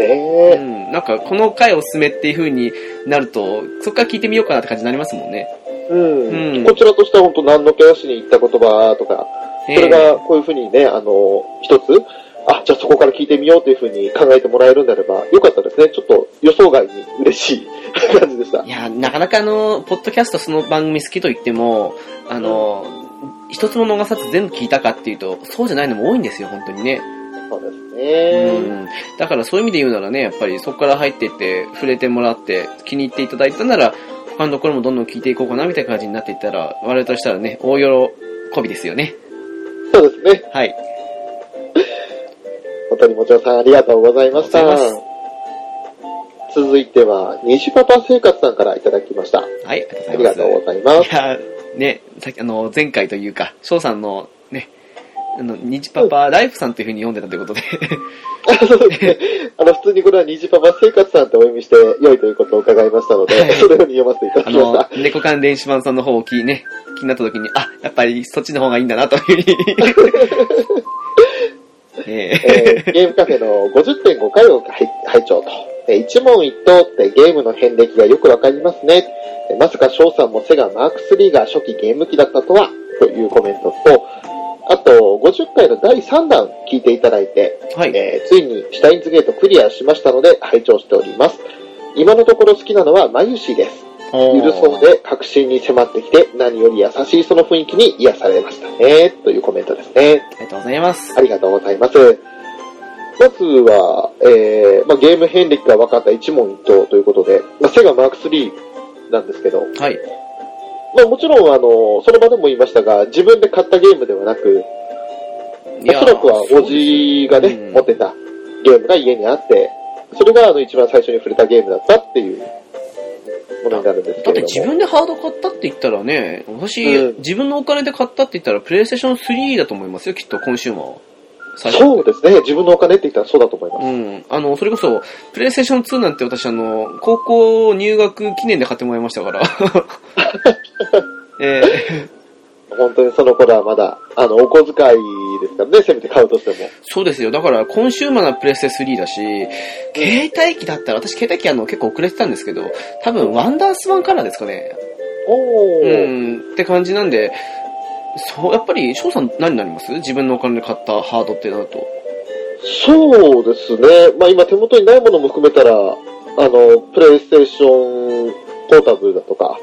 え。うん。なんか、この回おすすめっていうふうになると、そっから聞いてみようかなって感じになりますもんね。うん。うん、こちらとしては本当何の気なしに言った言葉とか、それがこういうふうにね、あの、一つ、あ、じゃあそこから聞いてみようというふうに考えてもらえるんであれば、よかったですね。ちょっと予想外に嬉しい感じでした。いや、なかなかあの、ポッドキャストその番組好きと言っても、あの、うん、一つも逃さず全部聞いたかっていうとそうじゃないのも多いんですよ本当にね。あそうですね、うん。だからそういう意味で言うならね、やっぱりそこから入っていって、触れてもらって、気に入っていただいたなら、他のところもどんどん聞いていこうかなみたいな感じになっていったら、我々としたらね、大喜びですよね。そうですね。はい。本当にもちろんさんありがとうございました。続いては、西パパ生活さんからいただきました。はい、ありがとうございます。いや、ね、さっきあの、前回というか、翔さんのね、あの、虹パパライフさんという風に読んでたということで。あ、そうですね。あの、普通にこれは虹パパ生活さんとお読みして良いということを伺いましたので、はい、それを読ませていただきました。あの、猫缶電子版さんの方を聞いね、気になった時に、あ、やっぱりそっちの方がいいんだなというふうに。えー、ゲームカフェの ごじゅってんご 回を拝聴と、えー、一問一答ってゲームの遍歴がよくわかりますね、えー、まさか翔さんもセガマークスリーが初期ゲーム機だったとはというコメントと、あとごじゅっかいのだいさんだん聞いていただいて、はい、えー、ついにシュタインズゲートクリアしましたので拝聴しております。今のところ好きなのはマユシです。ゆるそうで確信に迫ってきて、何より優しいその雰囲気に癒されましたね、というコメントですね。ありがとうございます。ありがとうございます。まずは、えーまあ、ゲーム遍歴が分かった一問一答ということで、まあ、セガマークスリーなんですけど、はい、まあ、もちろんあのその場でも言いましたが、自分で買ったゲームではなく、おそらくはおじがね、うん、持ってたゲームが家にあって、それがあの一番最初に触れたゲームだったっていう。だ, だって自分でハード買ったって言ったらね、私、うん、自分のお金で買ったって言ったらプレイステーションスリーだと思いますよ、きっとコンシューマーは。そうですね、自分のお金って言ったらそうだと思います。うん、あのそれこそプレイステーションツーなんて私あの高校入学記念で買ってもらいましたから。えー本当にその頃はまだあのお小遣いですからね、せめて買うとしても。そうですよ。だからコンシューマーなプレステスリーだし、携帯機だったら、私携帯機あの結構遅れてたんですけど、多分ワンダースワンカラーですかね。おー、うんって感じなんで、そうやっぱり翔さん何になります？自分のお金で買ったハードってなると。そうですね。まあ今手元にないものも含めたら、あのプレイステーションポータブルだとか、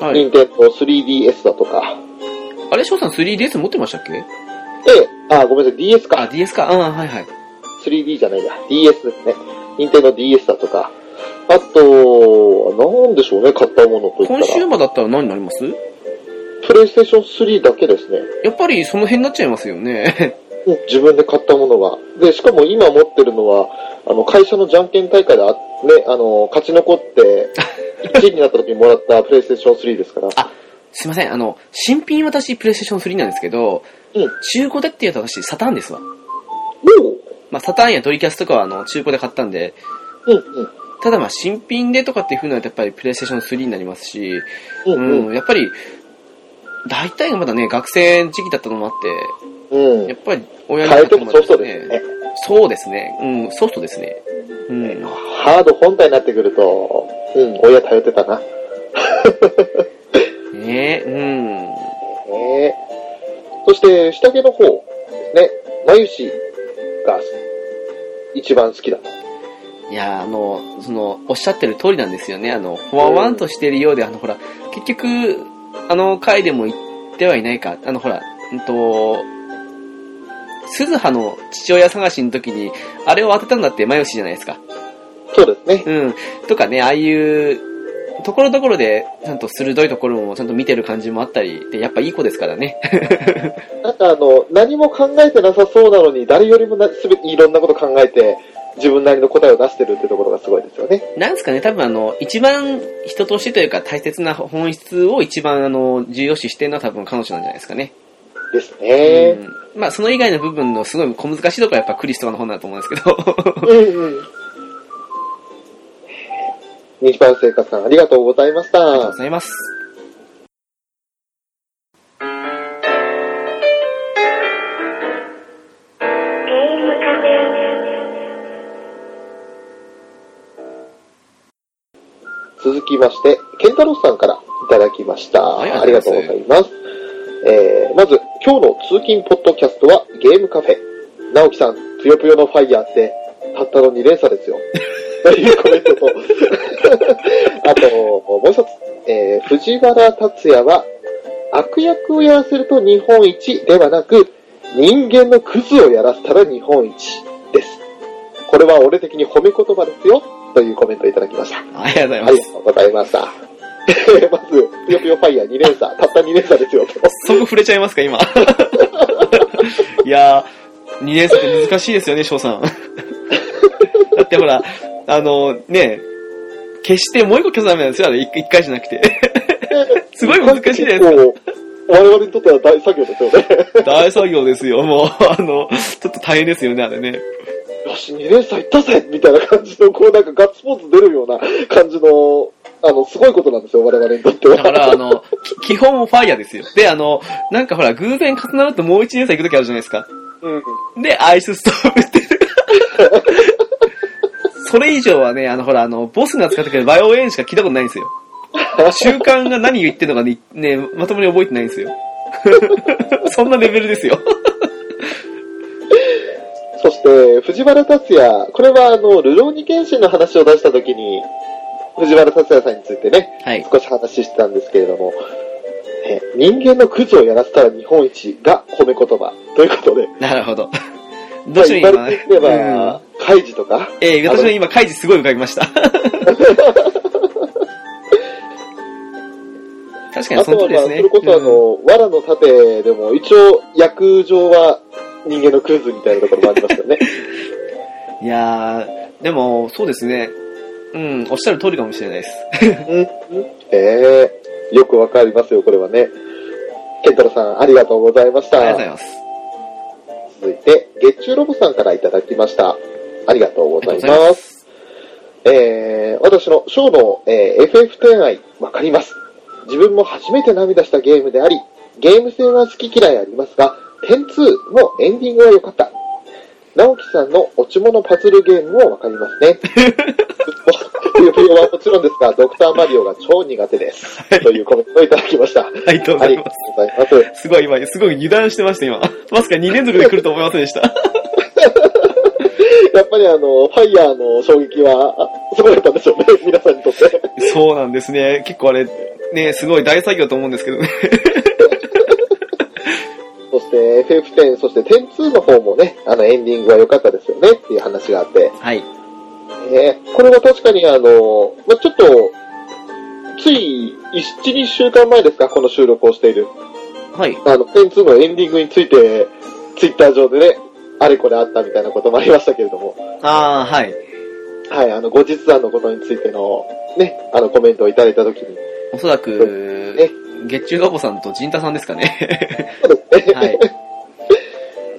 はい、任天堂 スリーディーエス だとか。あれ、翔さん スリーディーエス 持ってましたっけ？ええ、あ、ごめんなさい、ディーエス か。あ、ディーエス か。あ、はいはい。スリーディー じゃないな。ディーエス ですね。任天堂 ディーエス だとか。あと、なんでしょうね、買ったものといったら。コンシューマーだったら何になります？プレイステーションスリーだけですね。やっぱりその辺になっちゃいますよね。自分で買ったものが。で、しかも今持ってるのは、あの、会社のじゃんけん大会で、ね、あの、勝ち残って、いちいになった時にもらったプレイステーションスリーですから。あ、すいません、あの新品私プレイステーションスリーなんですけど、うん、中古でっていうと私サターンですわ、うん、まあ、サターンやドリキャスとかはあの中古で買ったんで、うんうん、ただまあ新品でとかっていう風になるとやっぱりプレイステーションスリーになりますし、うんうんうん、やっぱり大体がまだね学生時期だったのもあって、うん、やっぱり親に買ってもらって、ね、ソフトですね。そうですね、うん、ソフトですね、うん、ハード本体になってくると、うん、親頼ってたな。ねえ、うん。ねえ。そして、下着の方ですね。まゆしが一番好きだと。いや、あの、その、おっしゃってる通りなんですよね。あの、ほわわんとしてるようで、あの、ほら、結局、あの回でも言ってはいないか。あの、ほら、うんと、鈴葉の父親探しの時に、あれを当てたんだってまゆしじゃないですか。そうですね。うん。とかね、ああいう、ところどころでちゃんと鋭いところもちゃんと見てる感じもあったりで、やっぱいい子ですからね。なんかあの何も考えてなさそうなのに誰よりもなすべていろんなこと考えて自分なりの答えを出してるってところがすごいですよね。なんですかね、多分あの一番人としてというか大切な本質を一番あの重要視してるのは多分彼女なんじゃないですかね。ですね。うん、まあその以外の部分のすごい小難しいところはやっぱクリスとかの本だと思うんですけど。うんうん。ニジパパ生活さんありがとうございました。ありがとうございます。続きましてケンタロスさんからいただきました。はい、ありがとうございます。えー、まず今日の通勤ポッドキャストはゲームカフェ。直樹さんぷよぷよのファイヤーってたったのにれんさですよ。というコメントとあともう一つ、えー、藤原達也は悪役をやらせると日本一ではなく人間のクズをやらせたら日本一これは俺的に褒め言葉ですよというコメントをいただきました。ありがとうございます。ありがとうございました。まず、ぷよぷよファイヤーに連鎖、たったに連鎖ですよ。そこ触れちゃいますか、今。いやー、にねん生って難しいですよね、翔さん。だってほら、あのー、ね、決してもう一個消さないんですよ、あれ、いっかいじゃなくて。すごい難しいです。我々にとっては大作業ですよね。大作業ですよ、もう、あの、ちょっと大変ですよね、あれね。よし、にねん生行ったぜみたいな感じの、こうなんかガッツポーズ出るような感じの、あの、すごいことなんですよ、我々にとっては。だから、あの、基本ファイヤーですよ。で、あの、なんかほら、偶然重なるともういちねん生行くときあるじゃないですか。うん。で、アイスストーブってそれ以上はね、あの、ほら、あの、ボスが使ってくれるバイオエンしか聞いたことないんですよ。習慣が何言ってるのか ね, ね、まともに覚えてないんですよ。そんなレベルですよ。そして、藤原達也、これはあの、ルローニケンシンの話を出したときに、藤原達也さんについてね、はい、少し話してたんですけれども、え、人間のクズをやらせたら日本一が褒め言葉ということで。なるほど。どうしよう今、ね。言われていれば、カイジとか。ええー、私は今、カイジすごい浮かびました。確かにその通りですね。あとは、まあ、それこそあの、うん、藁の盾でも一応役上は人間のクズみたいなところもありましたよね。いやー、でもそうですね。うん、おっしゃる通りかもしれないです。うん、えー、よくわかりますよ、これはね。健太郎さん、ありがとうございました。ありがとうございます。続いて、月中ロボさんからいただきました。ありがとうございます。えー、私のショーの、えー、エフエフテン 愛、わかります。自分も初めて涙したゲームであり、ゲーム性は好き嫌いありますが、テンツーのエンディングは良かった。直樹さんの落ち物パズルゲームもわかりますね。ぷよぷよはもちろんですが、ドクターマリオが超苦手です。というコメントをいただきました。はい、ありがとうございます。すごい今、すごい油断してました今。まさかに連続で来ると思いませんでした。やっぱりあの、ファイヤーの衝撃はすごかったんでしょうね、皆さんにとって。そうなんですね。結構あれ、ね、すごい大作業と思うんですけどね。そして エフエフテン、そして テンツー の方もね、あのエンディングは良かったですよねっていう話があって。はい。ね、これは確かにあの、まあ、ちょっと、ついいち、にしゅうかんまえですか、この収録をしている。はい。あの、テンツー のエンディングについて、ツイッター上でね、あれこれあったみたいなこともありましたけれども。ああ、はい。はい、あの、後日談のことについての、ね、あのコメントをいただいたときに。おそらく、ね、月中ガボさんと陣田さんですかね。そうですね。はい。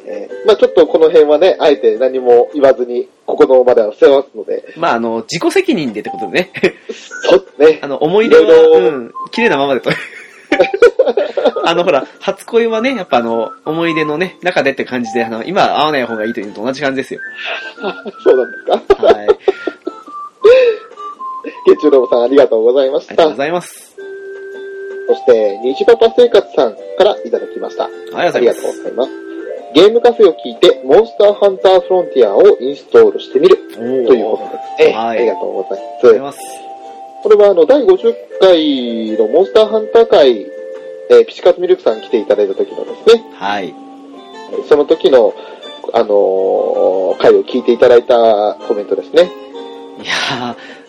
えー、まぁ、あ、ちょっとこの辺はね、あえて何も言わずに、ここの場では伏せますので。まぁ、あ、あの、自己責任でってことでね。そうですね。あの、思い出は、うん、綺麗なままでと。あの、ほら、初恋はね、やっぱあの、思い出のね、中でって感じで、あの、今会わない方がいいというのと同じ感じですよ。そうなんですか。はい。月中ロボさんありがとうございました。ありがとうございます。そして、虹パパ生活さんからいただきました。ありがとうございます。ゲームカフェを聞いて、モンスターハンターフロンティアをインストールしてみるということですね。ありがとうございます。これはあの、だいごじゅっかいのモンスターハンター会、えー、ピチカツミルクさん来ていただいた時のですね。はい。その時の、あのー、回を聞いていただいたコメントですね。いや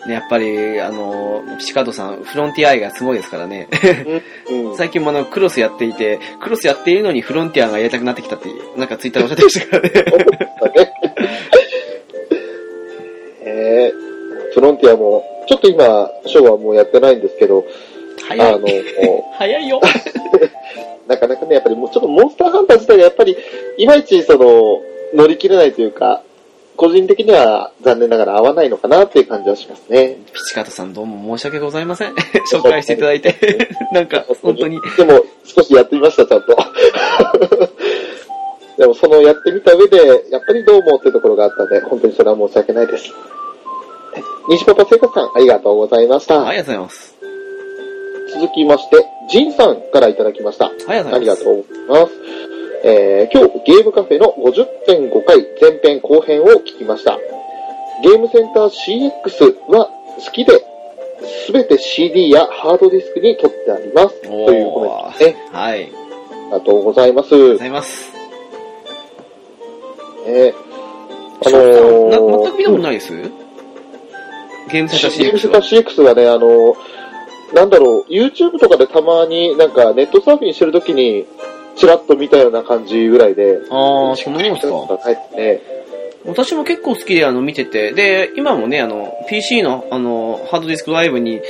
ー、ね、やっぱり、あのー、ピチカートさん、フロンティア愛がすごいですからね。うんうん、最近もあの、クロスやっていて、クロスやっているのにフロンティアがやりたくなってきたって、なんかツイッターでおっしゃってましたからね。えー、フロンティアも、ちょっと今、ショーはもうやってないんですけど、早い。あの早いよ。なかなかね、やっぱりもうちょっとモンスターハンター自体がやっぱり、いまいちその、乗り切れないというか、個人的には残念ながら合わないのかなっていう感じはしますね。ピチカートさんどうも申し訳ございません。紹介していただいて。なんか本当に。でも少しやってみました、ちゃんと。でもそのやってみた上で、やっぱりどうもっていうところがあったので、本当にそれは申し訳ないです。西パパ生活さん、ありがとうございました。ありがとうございます。続きまして、ジンさんからいただきました。ありがとうございます。えー、今日ゲームカフェの ごじゅってんご 回前編後編を聞きました。ゲームセンター シーエックス は好きで、すべて シーディー やハードディスクに取ってあります。というコメントですね。はい。ありがとうございます。ありがとうございます。えー、あのー、全く見たことないです、うん、ゲームセンター シーエックス は。ゲームセンター シーエックス がね、あのー、なんだろう、YouTube とかでたまになんかネットサーフィンしてるときに、チラッと見たような感じぐらいで。ああ、そんなもんですか。はい、ね。私も結構好きであの見てて、で、今もね、あの、ピーシー のあの、ハードディスクドライブに、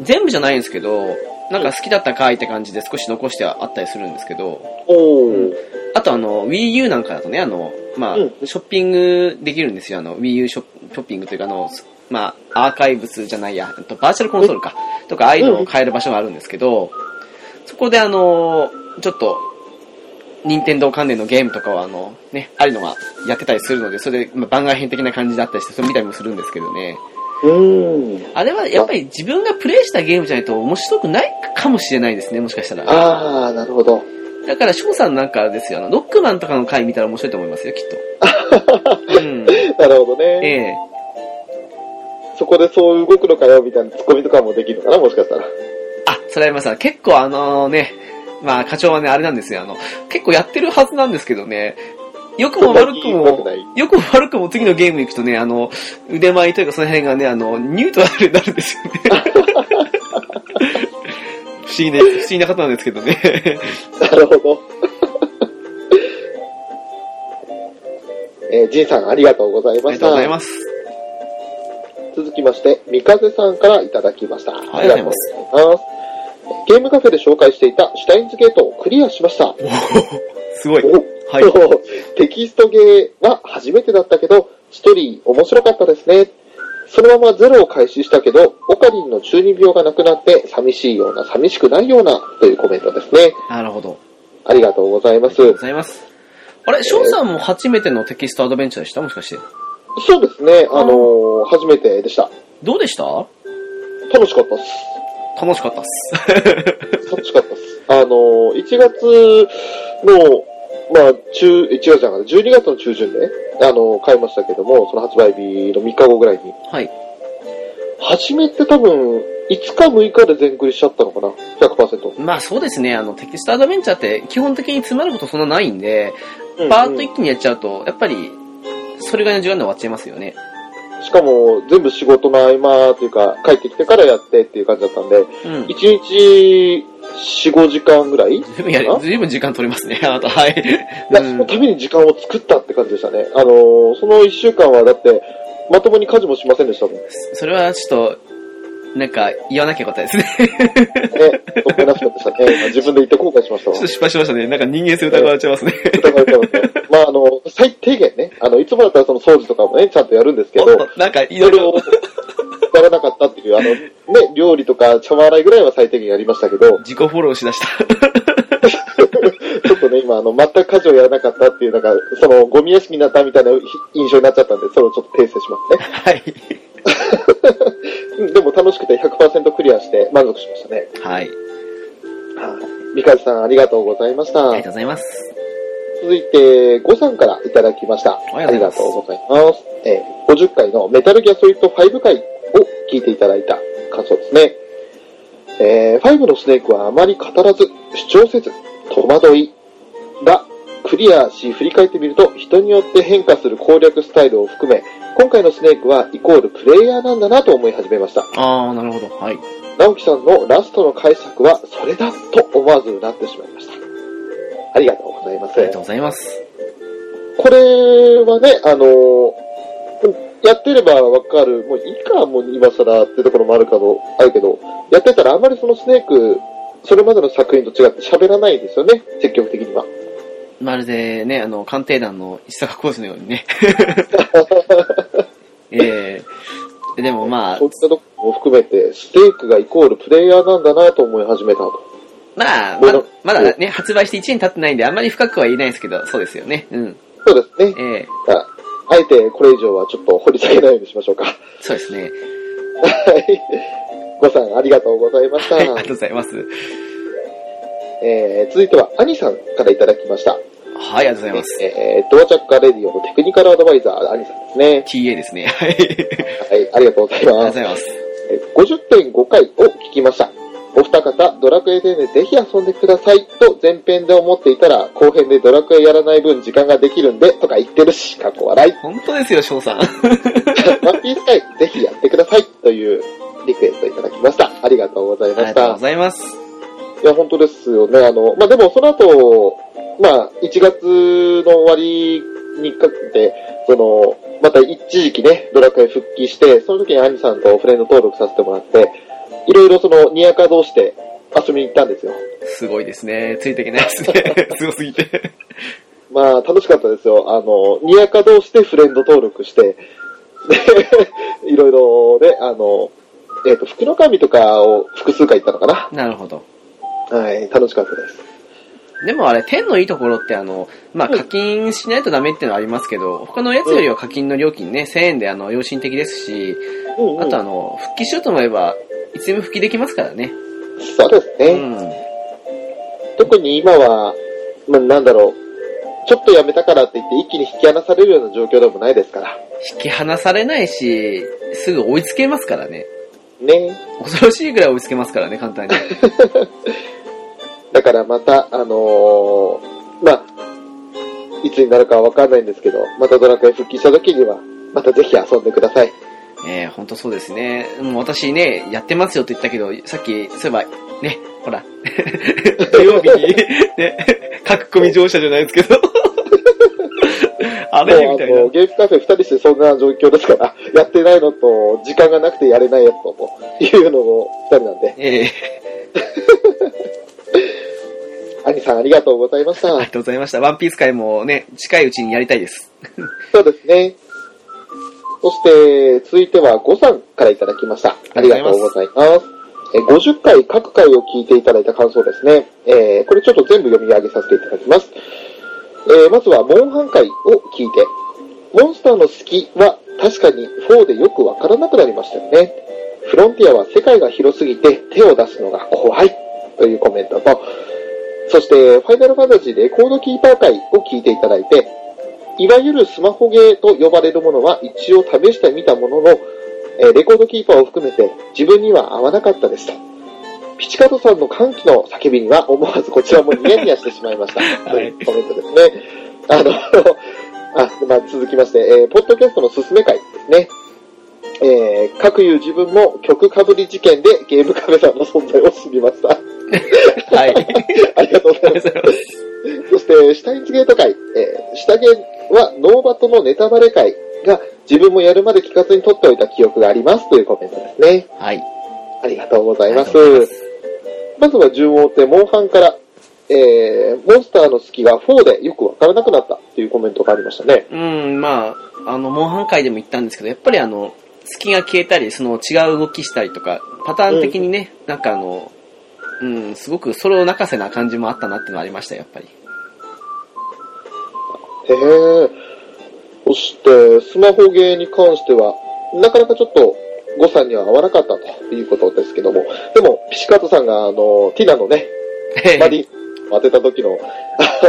全部じゃないんですけど、なんか好きだった回って感じで少し残してあったりするんですけど。おー。うん、あとあの、Wii U なんかだとね、あの、まあ、うん、ショッピングできるんですよ。あの、Wii U ショッピングというか、あの、まあ、アーカイブスじゃないや、バーチャルコンソールか、とか、ああいうのを買える場所があるんですけど、そこであの、ちょっと、任天堂関連のゲームとかはあの、ね、あるのがやってたりするので、それで、まあ、番外編的な感じだったりして、それ見たりもするんですけどね。うん。あれはやっぱり自分がプレイしたゲームじゃないと面白くないかもしれないですね、もしかしたら。ああ、なるほど。だから、翔さんなんかですよ、あの、ロックマンとかの回見たら面白いと思いますよ、きっと。うん。なるほどね。ええ。そこでそう動くのかよ、みたいなツッコミとかもできるのかな、もしかしたら。あ、それあります。結構あのね、まあ、課長はね、あれなんですよ。あの、結構やってるはずなんですけどね、よくも悪くも、よくも悪くも次のゲーム行くとね、あの、腕前というかその辺がね、あの、ニュートラルになるんですよね。不思議ね、不思議な方なんですけどね。なるほど。えー、ジンさんありがとうございました。ありがとうございます。続きまして、みかぜさんからいただきました。ありがとうございます。ゲームカフェで紹介していたシュタインズゲートをクリアしました。すごい。はい。テキストゲーは初めてだったけど、ストーリー面白かったですね。そのままゼロを開始したけど、オカリンの中二病がなくなって、寂しいような、寂しくないようなというコメントですね。なるほど。ありがとうございます。ありがとうございます。あれ、翔さんも初めてのテキストアドベンチャーでした？もしかして。そうですね。あのー、初めてでした。どうでした？楽しかったです。楽しかったっす。楽しかったっす。あのー、いちがつの、まあ、中、いちがつじゃなくて、じゅうにがつの中旬で、ね、あのー、買いましたけども、その発売日のみっかごぐらいに。はい。初めて多分、いつかむいかで全クリしちゃったのかな ひゃくパーセント。まあそうですね、あの、テキストアドベンチャーって基本的に詰まることそんなないんで、うんうん、パーッと一気にやっちゃうと、やっぱり、それぐらいの時間で終わっちゃいますよね。しかも、全部仕事の合間というか、帰ってきてからやってっていう感じだったんで、うん、いちにちよん、ごじかんぐらい随分やり、随分時間取りますね、あなた。はい。そのために時間を作ったって感じでしたね。あのー、そのいっしゅうかんはだって、まともに家事もしませんでしたもん。それはちょっと、なんか、言わなきゃよかったですね。ね、ごめんなさいでしたね。自分で言って後悔しましたわ。ちょっと失敗しましたね。なんか人間性疑われちゃいますね。疑われちゃいますね。まあ、あの、最低限ね、あの、いつもだったらその掃除とかもね、ちゃんとやるんですけど、なんかいろいろやらなかったっていう、あの、ね、料理とか茶碗洗いぐらいは最低限やりましたけど、自己フォローしだした。ちょっとね、今、あの、全く家事をやらなかったっていう、なんか、その、ゴミ屋敷になったみたいな印象になっちゃったんで、それをちょっと訂正しますね。はい。でも楽しくて ひゃくパーセント クリアして満足しましたね。はい。みかずさん、ありがとうございました。ありがとうございます。続いて、ごさんからいただきました。ありがとうございます。えー、ごじゅっかいのメタルギアソリッドファイブ回を聞いていただいた感想ですね。えー、ファイブのスネークはあまり語らず、主張せず、戸惑いがクリアし振り返ってみると、人によって変化する攻略スタイルを含め、今回のスネークはイコールプレイヤーなんだなと思い始めました。あー、なるほど。はい。直樹さんのラストの解釈はそれだと思わずうなってしまいました。ありがとうございます。ありがとうございます。これはね、あのー、やってればわかる、もういいか、もう今更っていうところもあるかも、あるけど、やってたらあまりそのスネーク、それまでの作品と違って喋らないんですよね、積極的には。まるでね、あの、鑑定団の石坂浩二のようにね。えー、でもまあ、そういったところも含めて、スネークがイコールプレイヤーなんだなと思い始めたと。まあ、まだ、まだね、発売していちねん経ってないんで、あんまり深くは言えないですけど、そうですよね。うん。そうですね。ええー。あえてこれ以上はちょっと掘り下げないようにしましょうか。そうですね。はい。ごさん、ありがとうございました。はい、ありがとうございます。えー、続いては、アニさんからいただきました。はい、ありがとうございます。えー、ドアチャッカーレディオのテクニカルアドバイザー、アニさんですね。ティーエー ですね。はい。はい、ありがとうございます。ありがとうございます。ごじゅってんごかいを聞きました。お二方ドラクエじゅうぜひ遊んでくださいと前編で思っていたら、後編でドラクエやらない分時間ができるんでとか言ってるし、かっこ笑い。本当ですよ翔さん。ワンピース会ぜひやってくださいというリクエストいただきました。ありがとうございました。ありがとうございます。いや本当ですよね。あの、まあ、でもその後、まあ、いちがつの終わりにかけてそのまた一時期ねドラクエ復帰して、その時に兄さんとフレンド登録させてもらっていろいろそのニアカードをして遊びに行ったんですよ。すごいですね。ついていけないですね。すごすぎて。まあ楽しかったですよ。あのニアカードをしてフレンド登録していろいろね、あのえっ、ー、と福の神とかを複数回行ったのかな。なるほど。はい楽しかったです。でもあれ、天のいいところってあの、まあ、課金しないとダメっていうのはありますけど、他のやつよりは課金の料金ね、せんえんであの、良心的ですし、あとあの、復帰しようと思えば、いつでも復帰できますからね。そうですね。うん、特に今は、まあ、なんだろう、ちょっとやめたからって言って一気に引き離されるような状況でもないですから。引き離されないし、すぐ追いつけますからね。ね。恐ろしいぐらい追いつけますからね、簡単に。だからまた、あのー、まあ、いつになるかはわかんないんですけど、またドラクエ復帰した時には、またぜひ遊んでください。えー、ほんとそうですね。もう私ね、やってますよって言ったけど、さっき、そういえば、ね、ほら、土曜日に、ね、書き込み乗車じゃないですけど、あれみたいな。ゲームカフェふたりしてそんな状況ですから、やってないのと、時間がなくてやれないやつと、というのもふたりなんで。ええー。兄さんありがとうございました。ありがとうございました。ワンピース会もね、近いうちにやりたいです。そうですね。そして、続いてはごさんからいただきました。ありがとうございます。えごじゅっかい各回を聞いていただいた感想ですね。えー、これちょっと全部読み上げさせていただきます。えー、まずは、モンハン会を聞いて、モンスターの好きは確かによんでよくわからなくなりましたよね。フロンティアは世界が広すぎて手を出すのが怖いというコメントと、そして、ファイナルファンタジーレコードキーパー会を聞いていただいて、いわゆるスマホゲーと呼ばれるものは一応試してみたものの、レコードキーパーを含めて自分には合わなかったですと。ピチカートさんの歓喜の叫びには思わずこちらもニヤニヤしてしまいました。というコメントですね。あのあ、まあ、続きまして、えー、ポッドキャストのすすめ会ですね。えー、かくいう自分も曲かぶり事件でゲームカフェさんの存在を知りました。はい。ありがとうございます。そして、シュタインズゲート会、えー、シュタゲはノーバトのネタバレ会が自分もやるまで聞かずに撮っておいた記憶がありますというコメントですね。はい。ありがとうございます。まずは順を追って、モンハンから、えー、モンスターの好きがよんでよくわからなくなったというコメントがありましたね。うん、まあ、あの、モンハン会でも言ったんですけど、やっぱりあの、隙が消えたり、その違う動きしたりとか、パターン的にね、うん、なんかあの、うん、すごくソロ泣かせな感じもあったなってのはありました、やっぱり。へぇ。そして、スマホゲーに関しては、なかなかちょっと誤算には合わなかったということですけども、でも、ピシカートさんが、あの、ティナのね、マディ当てた時の、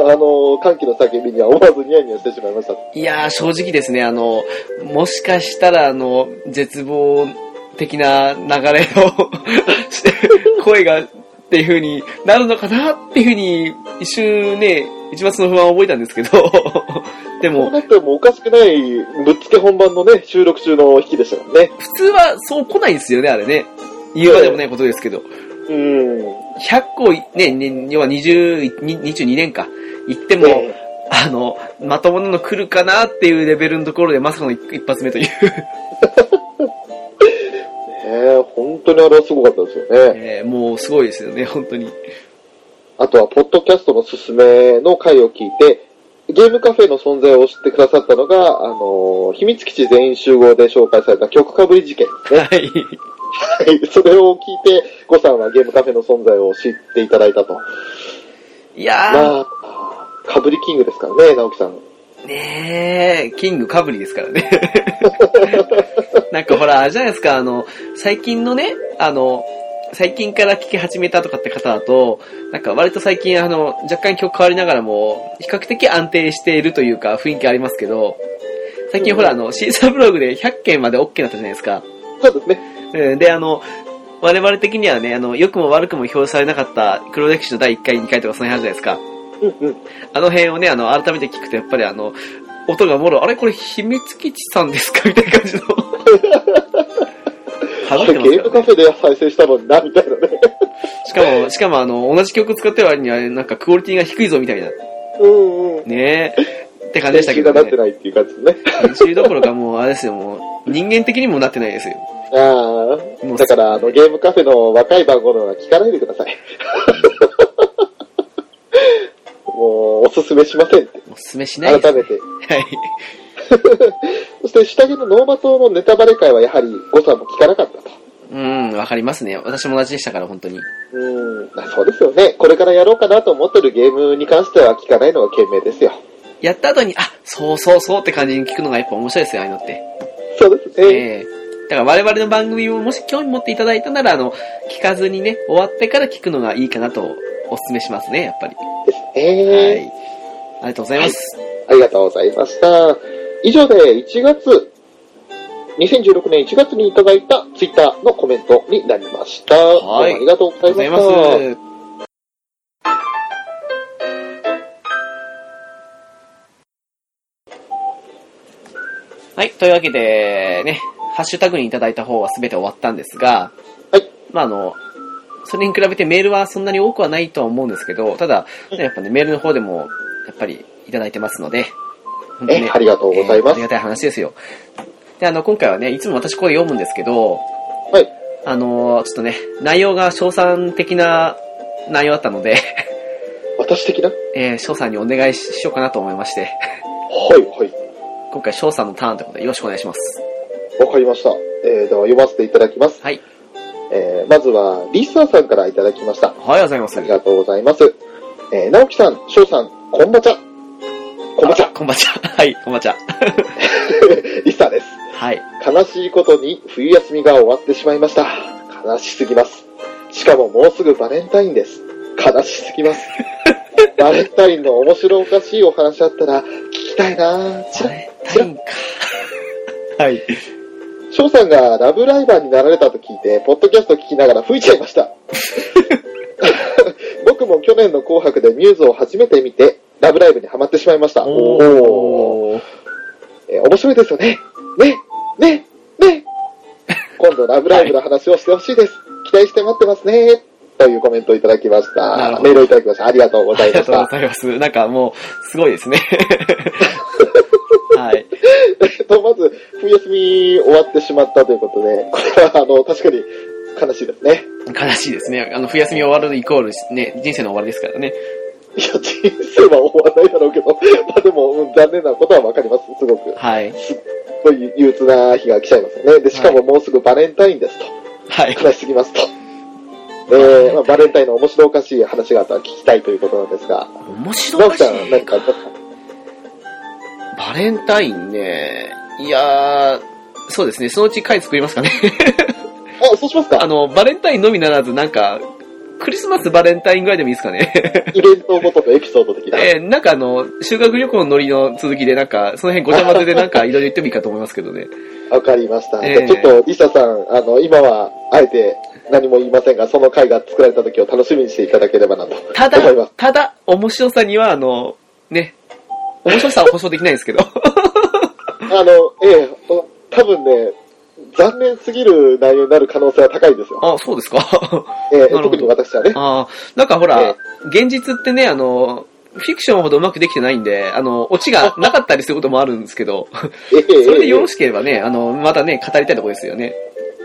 あの、歓喜の叫びには思わずニヤニヤしてしまいました。いやー、正直ですね、あの、もしかしたら、あの、絶望的な流れの声が、っていう風になるのかなっていう風に一瞬ね、一抹の不安を覚えたんですけど、でもそうなってもおかしくないぶっつけ本番のね、収録中の引きでしたもんね。普通はそう来ないんですよね、あれね。言うまでもないことですけど。うん。ひゃっこね、ね、要はにじゅうにねんか、行っても、ね、あの、まともなの来るかなっていうレベルのところでまさかの一発目というね、本当にあれはすごかったですよね。えー、もうすごいですよね、本当に。あとは、ポッドキャストのすすめの回を聞いて、ゲームカフェの存在を知ってくださったのが、あのー、秘密基地全員集合で紹介された曲かぶり事件ですね。はい。はい。それを聞いて、ごさんはゲームカフェの存在を知っていただいたと。いやー。まあ、かぶりキングですからね、直樹さん。ねえ、キングかぶりですからね。なんかほら、あれじゃないですか、あの、最近のね、あの、最近から聴き始めたとかって方だと、なんか割と最近あの、若干曲変わりながらも、比較的安定しているというか雰囲気ありますけど、最近ほらあの、シーサーブログでひゃっけんまで OK だったじゃないですか。そうですね。で、あの、我々的にはね、あの、良くも悪くも表示されなかった黒歴史のだいいっかい、にかいとかその辺あるじゃないですか。うんうん。あの辺をね、あの、改めて聞くと、やっぱりあの、音がもろ、あれこれ秘密基地さんですかみたいな感じの。あれ、ね、ゲームカフェで再生したのにな、みたいなね。しかも、しかもあの、同じ曲使ってる割には、なんかクオリティが低いぞ、みたいな。うんうん。ねえ。って感じでしたけどね。編集がなってないっていう感じですね。編集どころかもう、あれですよ、もう、人間的にもなってないですよ。ああ、だからあのゲームカフェの若い番号のは聞かないでください。もうおすすめしませんって。おすすめしないです、ね。改めて。はい。そして下着のノーマ島のネタバレ会はやはり誤差も聞かなかったと。うん、わかりますね。私も同じでしたから本当に。うん、まあ、そうですよね。これからやろうかなと思ってるゲームに関しては聞かないのが賢明ですよ。やった後にあ、そうそうそうって感じに聞くのがやっぱ面白いですよ、ああいうのって。そうですね。えーだから我々の番組ももし興味持っていただいたなら、あの、聞かずにね、終わってから聞くのがいいかなとお勧めしますね、やっぱり。えー、はい。ありがとうございます、はい。ありがとうございました。以上でいちがつ、にせんじゅうろくねんいちがつにいただいたツイッターのコメントになりました。はい。ありがとうございました。ありがとうございます。はい、というわけで、ね。ハッシュタグにいただいた方は全て終わったんですが、はい。まあ、あの、それに比べてメールはそんなに多くはないとは思うんですけど、ただ、やっぱね、メールの方でも、やっぱりいただいてますので、本当に、ね、ありがとうございます、えー。ありがたい話ですよ。で、あの、今回はね、いつも私これ読むんですけど、はい。あの、ちょっとね、内容が翔さん的な内容だったので、私的なえー、翔さんにお願いしようかなと思いまして。はい、はい。今回翔さんのターンということで、よろしくお願いします。わかりました。えー、では読ませていただきます。はい。えー、まずは、リスナーさんからいただきました。はい、ありがとうございます。ありがとうございます。えー、直樹さん、翔さん、こんばちゃ。こんばちゃ。こんばちゃ。はい、こんばちゃ。リスナーです。はい。悲しいことに冬休みが終わってしまいました。悲しすぎます。しかももうすぐバレンタインです。悲しすぎます。バレンタインの面白おかしいお話あったら聞きたいなぁ。チラッチラッ。はい。翔さんがラブライバーになられたと聞いて、ポッドキャスト聞きながら吹いちゃいました。僕も去年の紅白でミューズを初めて見て、ラブライブにハマってしまいました。おー。えー、面白いですよね。ね、ね、ね。今度ラブライブの話をしてほしいです、はい。期待して待ってますね。というコメントをいただきました。メールをいただきました。ありがとうございました。ありがとうございます。なんかもう、すごいですね。はい。えっと、まず、冬休み終わってしまったということで、これは、あの、確かに悲しいですね。悲しいですね。あの、冬休み終わるイコール、ね、人生の終わりですからね。いや、人生は終わらないだろうけど、まあでも、うん、残念なことはわかります、すごく。はい。すっごい憂鬱な日が来ちゃいますよね。で、しかももうすぐバレンタインですと。はい。悲しすぎますと。えー、まあ、バレンタインの面白おかしい話があったら聞きたいということなんですが。面白おかしい話なんか、バレンタインね、いやー、そうですね、そのうち回作りますかね。あ、そうしますか。あの、バレンタインのみならず、なんか、クリスマスバレンタインぐらいでもいいですかね。イベントごとのエピソード的な。えー、なんかあの、修学旅行のノリの続きで、なんか、その辺ごちゃ混ぜでなんか、いろいろ言ってもいいかと思いますけどね。わかりました。えー、ちょっと、リサさん、あの、今は、あえて、何も言いませんが、その回が作られた時を楽しみにしていただければなと。ただ、ただ、面白さには、あの、ね、面白さは保証できないですけど。あの、ええ、多分ね、残念すぎる内容になる可能性は高いですよ。あ、そうですか。ええ、特に私はね。ああ、なんかほら、ええ、現実ってね、あの、フィクションほどうまくできてないんで、あの、オチがなかったりすることもあるんですけど、ええ、それでよろしければね、あの、またね、語りたいところですよね。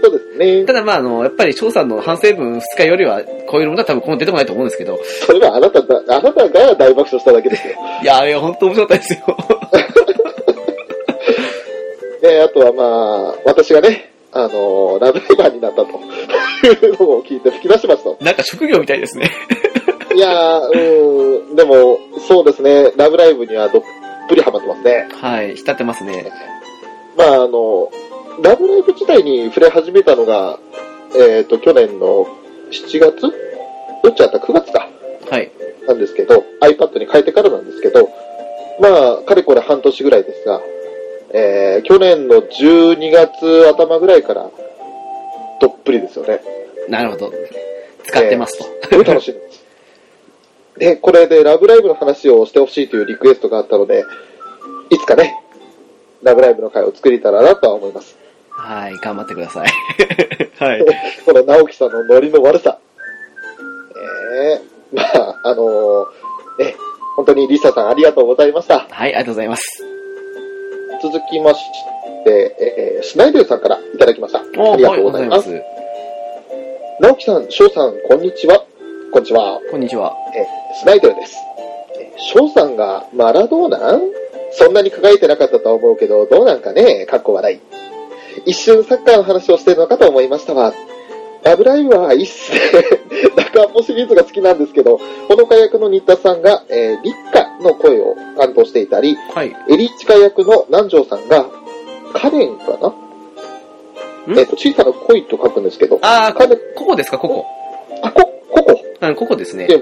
そうですね。ただまあ、あの、やっぱり翔さんの反省文ふつかよりは、こういうのが多分この出てこないと思うんですけど。それはあなただ、あなたが大爆笑しただけですよ。いや、あれは本当面白かったですよ。で、あとはまあ、私がね、あの、ラブレバーになったというのを聞いて吹き出しました。なんか職業みたいですね。いやー、うーん、でも、そうですね、ラブライブにはどっぷりハマってますね。はい、浸ってますね。まあ、あの、ラブライブ自体に触れ始めたのが、えっと、去年のしちがつどっちだったくがつか。はい。なんですけど、iPad に変えてからなんですけど、まあ、かれこれ半年ぐらいですが、えー、去年のじゅうにがつ頭ぐらいから、どっぷりですよね。なるほど。使ってますと。すごい楽しいです。で、これでラブライブの話をしてほしいというリクエストがあったので、いつかね、ラブライブの会を作れたらなとは思います。はい、頑張ってください。はい。この直樹さんのノリの悪さ。えー、まあ、あのー、ね、本当にリサさんありがとうございました。はい、ありがとうございます。続きまして、えー、シナイドゥさんからいただきました。ありがとうございます。直樹さん、翔さん、こんにちは。こんにちは。こんにちは。え、スナイドルです。翔さんがマラドーナン？そんなに輝いてなかったと思うけど、どうなんかね、かっこ笑い。一瞬サッカーの話をしてるのかと思いましたわ。ラブライブはいいっすね。中尾シリーズが好きなんですけど、この火役の新田さんが、えー、立花の声を担当していたり、はい、エリチカ役の南條さんが、カレンかな？えっと、小さな恋と書くんですけど。ああ、ここですか、ここ。あ、こ、ここ。うん、ここですね。で、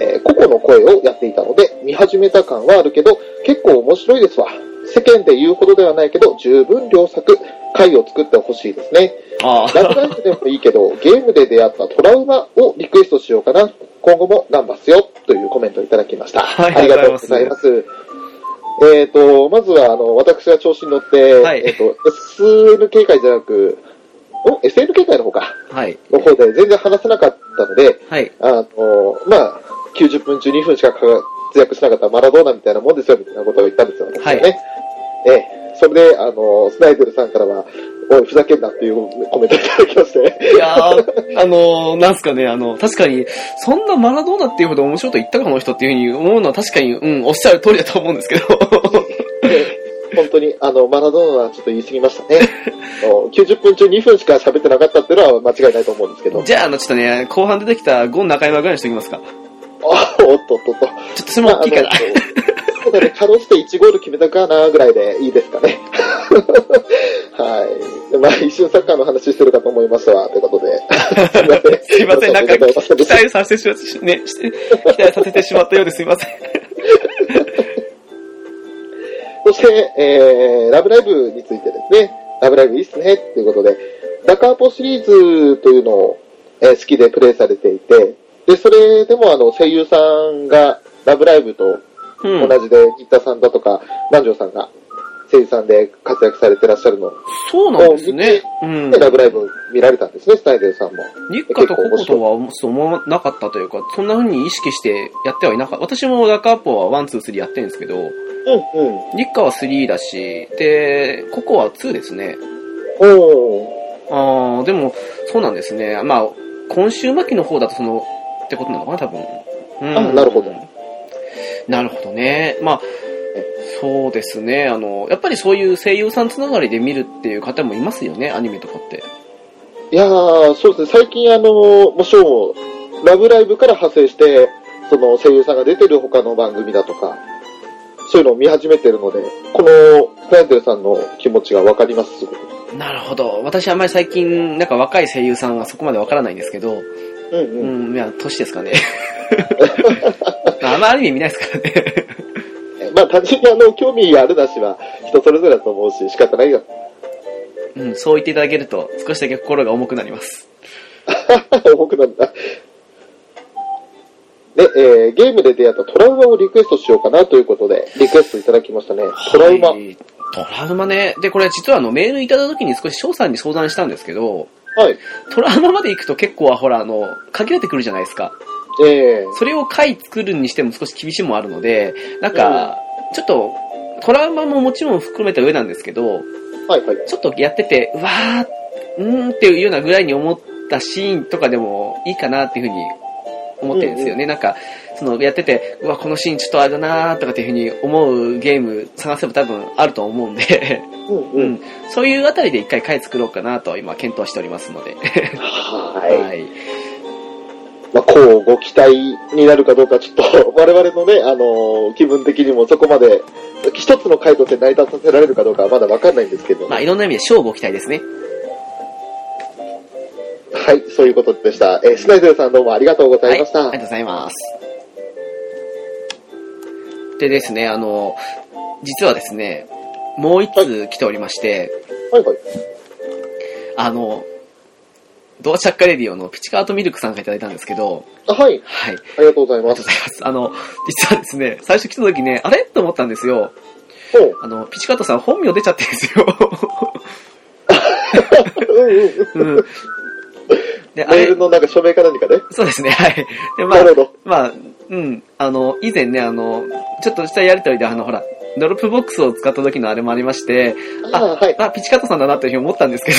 えー、ここの声をやっていたので、見始めた感はあるけど、結構面白いですわ。世間で言うほどではないけど、十分良作、回を作ってほしいですね。ああ。ラブライブでもいいけど、ゲームで出会ったトラウマをリクエストしようかな。今後も頑張っすよ、というコメントをいただきました。はい、ありがとうございます。えっと、まずは、あの、私が調子に乗って、はい、えっと、エスエヌケー 会じゃなく、お エスエヌケー 会の方か。はい。の方で全然話せなかったので、はい。あの、まあ、きゅうじゅっぷん中にふんしか活躍しなかったマラドーナみたいなもんですよ、みたいなことを言ったんですよ、ね。はい。ね。え、それで、あの、スナイドルさんからは、おい、ふざけんなっていうコメントいただきまして。いやー、あの、なんすかね、あの、確かに、そんなマラドーナっていうほど面白いと言ったかの人っていうふうに思うのは確かに、うん、おっしゃる通りだと思うんですけど。本当に、あの、マラドーナはちょっと言い過ぎましたね。きゅうじゅっぷん中にふんしか喋ってなかったっていうのは間違いないと思うんですけど。じゃあ、あの、ちょっとね、後半出てきたゴン中山ぐらいにしときますか。あ、おっとおっとっと。ちょっとそれも大きいかな。ただ、かろうじていちゴール決めたかなぐらいでいいですかね。はい。まあ、一瞬サッカーの話してるかと思いますわ、ということで。すいません、なんか、期待させてしまって、ね、期待させてしまったようですいません。そして、えー、ラブライブについてですね、ラブライブいいっすね、ということで、ダカーポシリーズというのを、えー、好きでプレイされていて、で、それでもあの、声優さんが、ラブライブと同じで、新田さんだとか、南條さんが、声優さんで活躍されてらっしゃるの。そうなんですね。うん。で、ラブライブ見られたんですね、スナイデルさんも。立花とココとは思わなかったというか、そんな風に意識してやってはいなかった。私もダカーポはいち、に、さんやってるんですけど、うんうん。立花はさんだし、で、ココはにですね。おー。あー、でも、そうなんですね。まあ、今週末期の方だとその、ってことなのかな、多分。うん、あ、なるほど。なるほどね。まあ、そうですね。あの、やっぱりそういう声優さんつながりで見るっていう方もいますよね、アニメとかって。いやー、そうですね。最近あの、もちろん、ラブライブから派生して、その声優さんが出てる他の番組だとか、そういうのを見始めてるので、この、スナイデルさんの気持ちがわかります、すごく。なるほど。私あんまり最近、なんか若い声優さんはそこまでわからないんですけど、うんうん。うん、いや、年ですかね。まあ、あんまアニメ見ないですからね。まあ、単純にあの、興味あるなしは人それぞれだと思うし、仕方ないよ。うん、そう言っていただけると、少しだけ心が重くなります。重くなるんだ。で、えー、ゲームで出会ったトラウマをリクエストしようかなということで、リクエストいただきましたね。トラウマ。はい、トラウマね。で、これ実はあの、メールいただいた時に少し翔さんに相談したんですけど、はい、トラウマまで行くと結構はほらあの限られてくるじゃないですか、えー、それを回作るにしても少し厳しいもあるのでなんかちょっとトラウマももちろん含めた上なんですけど、はいはい、ちょっとやっててうわーうーんっていうようなぐらいに思ったシーンとかでもいいかなっていうふうに思ってるんですよね、うんうん、なんかそのやっててうわこのシーンちょっとあれだなーとかっていうふうに思うゲーム探せば多分あると思うんでうん、うんうん、そういうあたりで一回回作ろうかなと今検討しておりますのではい、はい、まあこうご期待になるかどうかちょっと我々のねあのー、気分的にもそこまで一つの回として成り立たせられるかどうかはまだ分かんないんですけどまあいろんな意味で勝負を期待ですね。はい、そういうことでした。えー、シナイゼルさんどうもありがとうございました、はい。ありがとうございます。でですね、あの、実はですね、もう一つ来ておりまして、はい、はいはい。あの、ドアチャッカレディオのピチカートミルクさんからいただいたんですけど、あ、はい、はい、ありがとうございます。あの実はですね、最初来た時ね、あれと思ったんですよ。お、あのピチカートさん本名出ちゃってるんですよ。うんうん。で、メールのなんか署名か何かね。そうですね、はい。で、まあ、なるほど。まあ、うん、あの以前ね、あのちょっとしたやりとりで、あのほら。ドロップボックスを使った時のあれもありまして、あ、はい、あ、ピチカートさんだなというふうに思ったんですけど、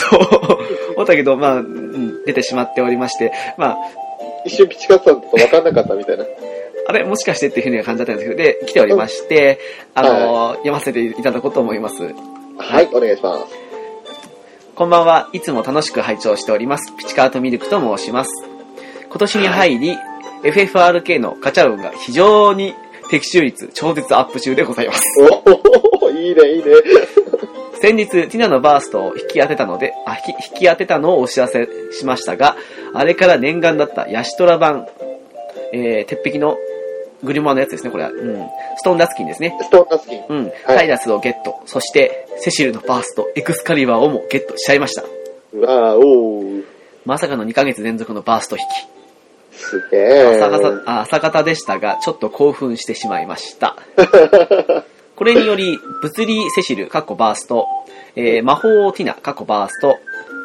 思ったけど、まあ、うん、出てしまっておりまして、まあ、一瞬ピチカートさんと分かんなかったみたいな。あれもしかしてっていうふうに感じだったんですけど、で、来ておりまして、うん、あの、はい、読ませていただこうと思います。はい、はい、お願いします。こんばんは。いつも楽しく拝聴しております。ピチカートミルクと申します。今年に入り、はい、エフエフアールケー のガチャ運が非常に的中率超絶アップ中でございます。お、いいねいいね。先日ティナのバーストを引き当てたのであ 引, 引き当てたのをお知らせしましたが、あれから念願だったヤシトラ版、えー、鉄壁のグリモアのやつですね、これは、うん、ストーンダスキンですね、ストーンダスキン、うん、はい、タイラスをゲット、そしてセシルのバーストエクスカリバーをもゲットしちゃいました。うわー、おー、まさかのにかげつ連続のバースト引き、すげー。朝方、朝方でしたが、ちょっと興奮してしまいました。これにより、物理セシル、カッコバースト、えー、魔法ティナ、カッコバースト、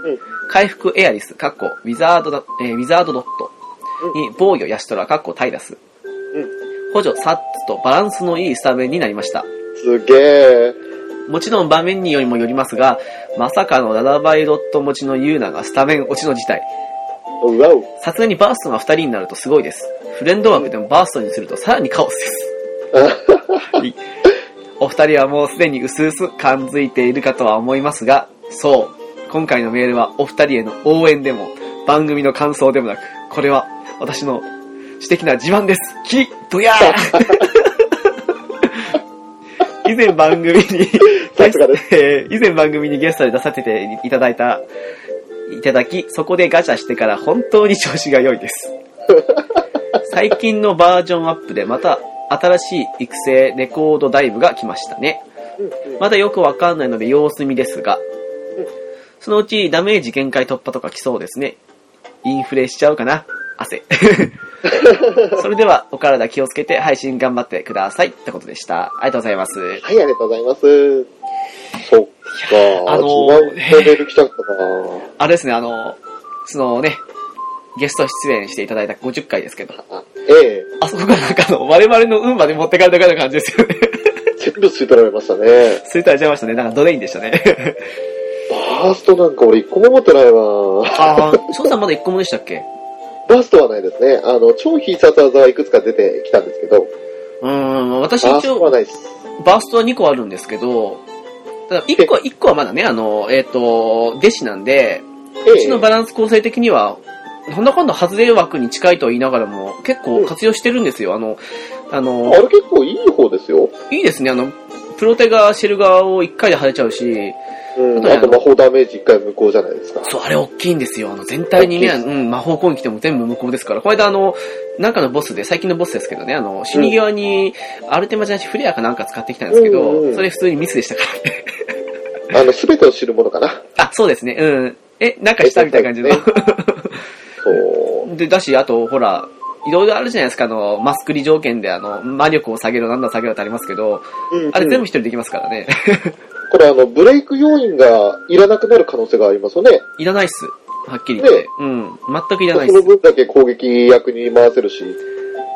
うん、回復エアリス、カッコウィザード、えー、ウィザードドットに、うん、防御ヤシトラ、カッコタイラス、うん、補助サッツとバランスのいいスタメンになりました。すげー。もちろん場面によりもよりますが、まさかのななばいドット持ちのユーナがスタメン落ちの事態。さすがにバーストがふたりになるとすごいです。フレンド枠でもバーストにするとさらにカオスです。はい、お二人はもうすでにうすうす感づいているかとは思いますが、そう、今回のメールはお二人への応援でも番組の感想でもなく、これは私の私的な自慢です。キリッドヤー。以前番組に以前番組にゲストで出させていただいたいただき、そこでガチャしてから本当に調子が良いです。最近のバージョンアップでまた新しい育成レコードダイブが来ましたね。まだよくわかんないので様子見ですが、そのうちダメージ限界突破とか来そうですね。インフレしちゃうかな、汗。それではお体気をつけて配信頑張ってくださいってことでした。ありがとうございます。はい、ありがとうございます。そっか、あのー、違うレベル来ちゃったかな。あれですね、あの、そのね、ゲスト出演していただいたごじゅっかいですけど、ええ、あそこがなんかの、我々の運まで持ってかれたような感じですよね。全部吸い取られましたね。吸い取られちゃいましたね。なんかドレインでしたね。バーストなんか俺いっこも持ってないわ。ああ、翔さんまだいっこもでしたっけ？バーストはないですね。あの、超必殺技はいくつか出てきたんですけど。うーん、私一応、バーストはないです。バーストはにこあるんですけど、ただいっこは、いっこはまだね、あの、えっと、弟子なんで、うちのバランス構成的には、なんだかんだ外れ枠に近いとは言いながらも、結構活用してるんですよ。あの、あの、あれ結構いい方ですよ。いいですね。あの、プロテガー、シェルガーをいっかいで跳ねちゃうし、うん、あと、ね、あと魔法ダメージいっかい無効じゃないですか。そう、あれ大きいんですよ。あの、全体にね、うん、魔法攻撃でも全部無効ですから。この間あの、なんかのボスで、最近のボスですけどね、あの、死に際に、アルテマじゃなしフレアかなんか使ってきたんですけど、うんうん、それ普通にミスでしたからね。あの、すべてを知るものかな。あ、そうですね。うん。え、なんかしたみたいな感じの。そう。で、だし、あと、ほら、いろいろあるじゃないですか、あの、マスクリ条件で、あの、魔力を下げろ、なんだ下げろってありますけど、うんうん、あれ全部一人できますからね。これ、あの、ブレイク要因がいらなくなる可能性がありますよね。いらないっす。はっきり言って。ね、うん。全くいらないっす。その分だけ攻撃役に回せるし。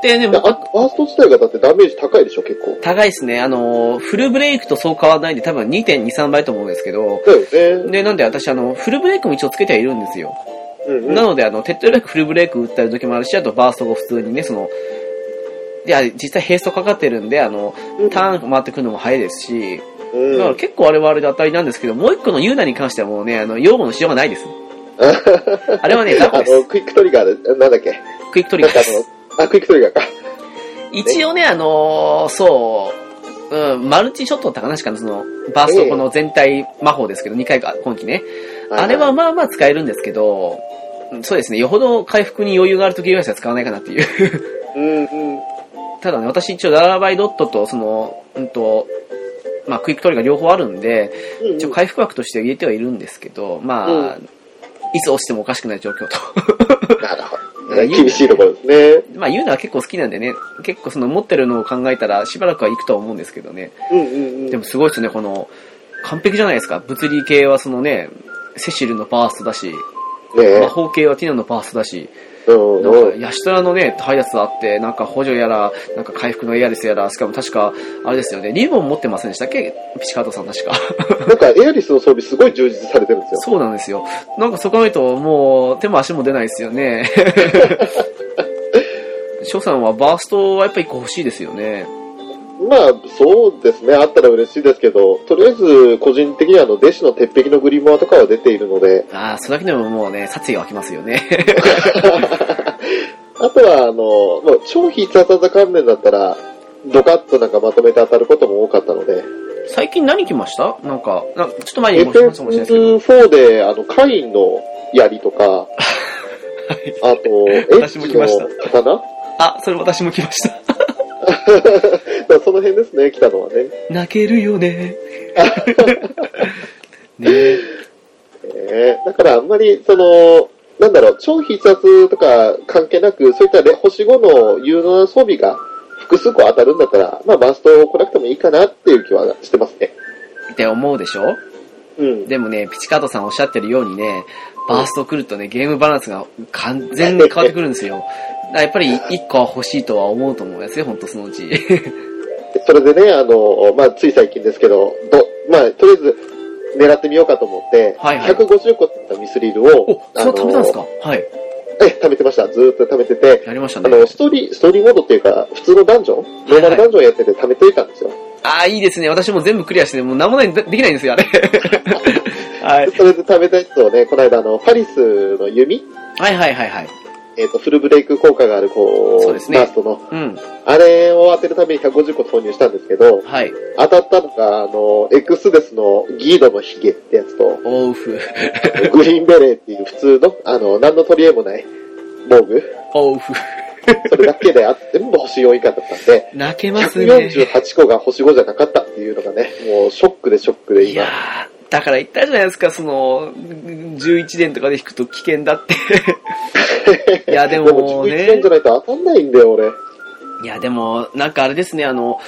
でね、もうあ、バースト自体がだってダメージ高いでしょ、結構。高いですね。あの、フルブレイクとそう変わらないんで、多分 にてんにさんばいと思うんですけど。そうね。で、なんで私、あの、フルブレイクも一応つけてはいるんですよ。うんうん、なので、あの、手っ取りなくフルブレイク打ったり時もあるし、あとバーストが普通にね、その、いや、実際ヘイストかかってるんで、あの、ターン回ってくるのも早いですし、うん、だから結構あれはあれで当たりなんですけど、もう一個のユーナに関してはもうね、あの、擁護のしようがないです。あれはね、ダメです。あの、クイックトリガーで、なんだっけ？クイックトリガーです。あ、クイックトリガーか。一応ね、あのー、そう、うん、マルチショットって話かな、その、バーストこの全体魔法ですけど、えー、にかいか、今期ね。あれはまあまあ使えるんですけど、そうですね、よほど回復に余裕があるとき以外は使わないかなっていう、うんうん。ただね、私一応ララバイドットと、その、うんと、まあクイックトリガー両方あるんで、うんうん、一応回復枠として入れてはいるんですけど、まあ、うんいつ落ちてもおかしくない状況と。なるほど。厳しいところですね。まあ言うのは結構好きなんでね、結構その持ってるのを考えたらしばらくは行くとは思うんですけどね。うんうんうん。でもすごいですね、この、完璧じゃないですか。物理系はそのね、セシルのパーストだし、ね、魔法系はティナのパーストだし、なんかヤシトラのね、配達あって、なんか補助やら、なんか回復のエアリスやら、しかも確か、あれですよね、リボン持ってませんでしたっけピチカートさん確か。なんかエアリスの装備すごい充実されてるんですよ。そうなんですよ。なんかそこ見るともう手も足も出ないですよね。翔さんはバーストはやっぱりいっこ欲しいですよね。まあ、そうですね。あったら嬉しいですけど、とりあえず、個人的には、あの、弟子の鉄壁のグリモアとかは出ているので。ああ、それだけでももうね、殺意が湧きますよね。あとは、あの、もう、超必殺技関連だったら、ドカッとなんかまとめて当たることも多かったので。最近何来ました？なんか、なんかちょっと前にも来ましたもしれないですけど。エフエフフォー で、あの、カインの槍とか、はい、あと、エッジの刀？あ、それ私も来ました。その辺ですね、来たのはね。泣けるよね。ねえ。えー、だからあんまり、その、なんだろう、超必殺とか関係なく、そういった、ね、ほしごの有能な装備が複数個当たるんだったら、まあ、バーストを来なくてもいいかなっていう気はしてますね。って思うでしょ？うん。でもね、ピチカートさんおっしゃってるようにね、バースト来るとね、ゲームバランスが完全に変わってくるんですよ。やっぱりいっこは欲しいとは思うと思うんですよ、ほんとそのうち。それでね、あの、まあ、つい最近ですけど、どまあ、とりあえず狙ってみようかと思って、はいはい、ひゃくごじゅっこだったミスリルを、お、それ貯めたんですか？はい。え、貯めてました。ずーっと貯めてて、やりましたね。あの、ストーリー、ストーリーモードっていうか、普通のダンジョン、ノーマルダンジョンやってて貯めていたんですよ。はいはい、ああ、いいですね。私も全部クリアして、もう何もないできないんですよ、あれ。はい。それで貯めたやつをね、この間、あの、パリスの弓？はいはいはいはい。えっと、フルブレイク効果がある、こう、そうですね、バーストの、うん、あれを当てるためにひゃくごじゅっこ投入したんですけど、はい、当たったのが、あの、エクスデスのギードのヒゲってやつと、オーフ。グリーンベレーっていう普通の、あの、何の取り柄もない防具。オーフ。それだけで全部星よん以下だったんで、泣けますね。ひゃくよんじゅうはちこがほしごじゃなかったっていうのがね、もうショックでショックで今。いやー、だから言ったじゃないですか、その、じゅういちねんとかで引くと危険だって。いやでもね。じゅういちねんじゃないと当たんないんだよ、俺。いやでも、なんかあれですね、あの、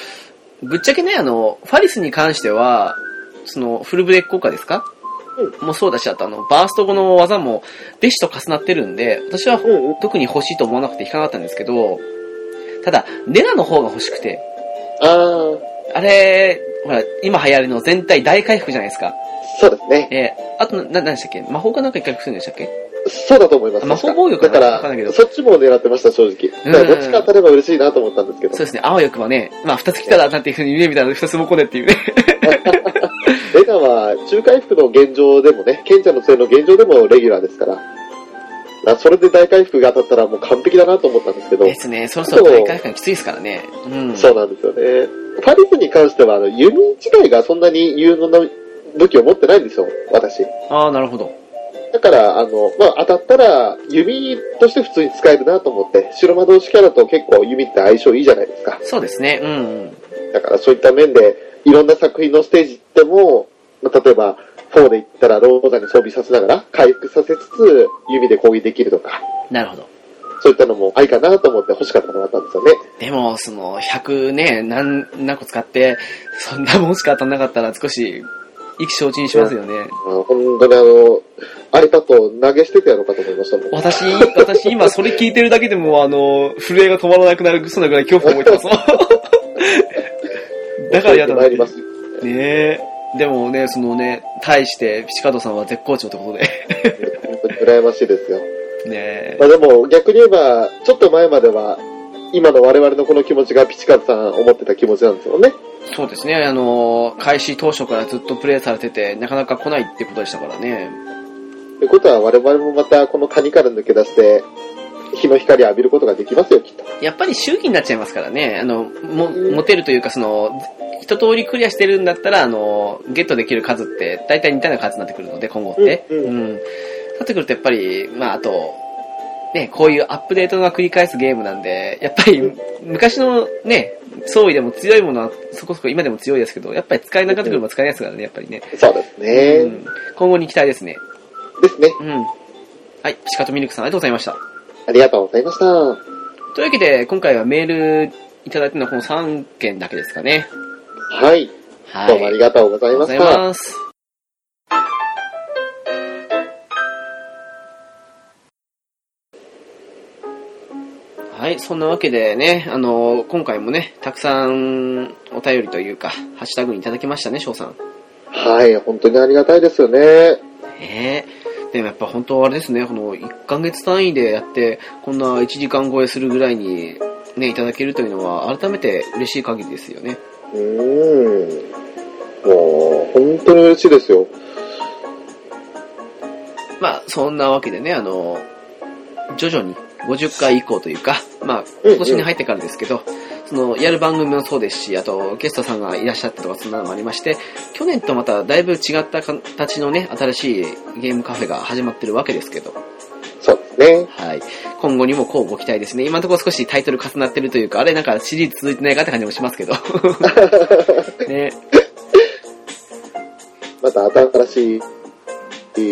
ぶっちゃけね、あの、ファリスに関しては、その、フルブレイク効果ですか？うん、もうそうだし、あとあの、バースト後の技も、弟子と重なってるんで、私は、うん、特に欲しいと思わなくて引かなかったんですけど、ただ、ネナの方が欲しくて。ああ。あれ、ほら、今流行りの全体大回復じゃないですか。そうですね。えー、あと、な、何でしたっけ？魔法かなんか一回復するんでしたっけ？そうだと思います。魔法防御かな？だから、そっちも狙ってました、正直。だからどっちか当たれば嬉しいなと思ったんですけど。そうですね、あわよくばね、まあ二つ来たらなんていう風に夢見たら二つも来ねっていうね。レナは中回復の現状でもね、賢者の杖の現状でもレギュラーですから、からそれで大回復が当たったらもう完璧だなと思ったんですけど。ですね、そろそろ大回復がきついですからね。うん、そうなんですよね。ファリスに関してはあの弓自体がそんなに有能な武器を持ってないんですよ、私。ああ、なるほど。だから、あの、まあ、当たったら、弓として普通に使えるなと思って、白魔導士キャラと結構弓って相性いいじゃないですか。そうですね、うん、うん。だからそういった面で、いろんな作品のステージでも、まあ、例えば、よんでいったらローザに装備させながら、回復させつつ、弓で攻撃できるとか。なるほど。そういったのも愛かなと思って欲しかったのがあったんですよね。でも、その、ひゃくね、何、何個使って、そんなもんしか当たんなかったら少し、意気消沈しますよね。本当にあの、iPad を投げ捨ててやろうかと思いましたもん。私、私今それ聞いてるだけでもあの、震えが止まらなくなる、そんなぐらい恐怖を覚えてます。だからやだな。ねえ。でもね、そのね、対して、ピチカートさんは絶好調ってことで。本当に羨ましいですよ。ねえ。まあでも逆に言えば、ちょっと前までは、今の我々のこの気持ちがピチカートさん思ってた気持ちなんですよね。そうですね、あの、開始当初からずっとプレイされてて、なかなか来ないってことでしたからね。ということは、我々もまたこの谷から抜け出して、日の光を浴びることができますよ、きっと。やっぱり周期になっちゃいますからね、あの、も、持てるというか、その、一通りクリアしてるんだったら、あの、ゲットできる数って、大体似たような数になってくるので、今後って。うん、うん。うん。なってくると、やっぱり、まあ、あと、ね、こういうアップデートが繰り返すゲームなんで、やっぱり、昔のね、そういでも強いものはそこそこ今でも強いですけど、やっぱり使えなかった車使えないですからね、やっぱりね。そうですね、うん。今後に期待ですね。ですね。うん。はい、シカトミルクさんありがとうございました。ありがとうございました。というわけで、今回はメールいただいたのはこのさんけんだけですかね。はい。はい、どうもありがとうございました。ありがとうございます。はい、そんなわけでね、あの、今回もね、たくさんお便りというか、ハッシュタグにいただきましたね、翔さん。はい、本当にありがたいですよね。ねえ。でもやっぱ本当あれですね、このいっかげつ単位でやって、こんないちじかん超えするぐらいにね、いただけるというのは、改めて嬉しい限りですよね。うーん。もう、本当に嬉しいですよ。まあ、そんなわけでね、あの、徐々にごじゅっかい以降というか、まあ、今年に入ってからですけど、うんうん、その、やる番組もそうですし、あと、ゲストさんがいらっしゃってとか、そんなのもありまして、去年とまただいぶ違った形のね、新しいゲームカフェが始まってるわけですけど。そうですね。はい。今後にもこうご期待ですね。今のところ少しタイトル重なってるというか、あれなんかシリーズ続いてないかって感じもしますけど。ね。また新しい、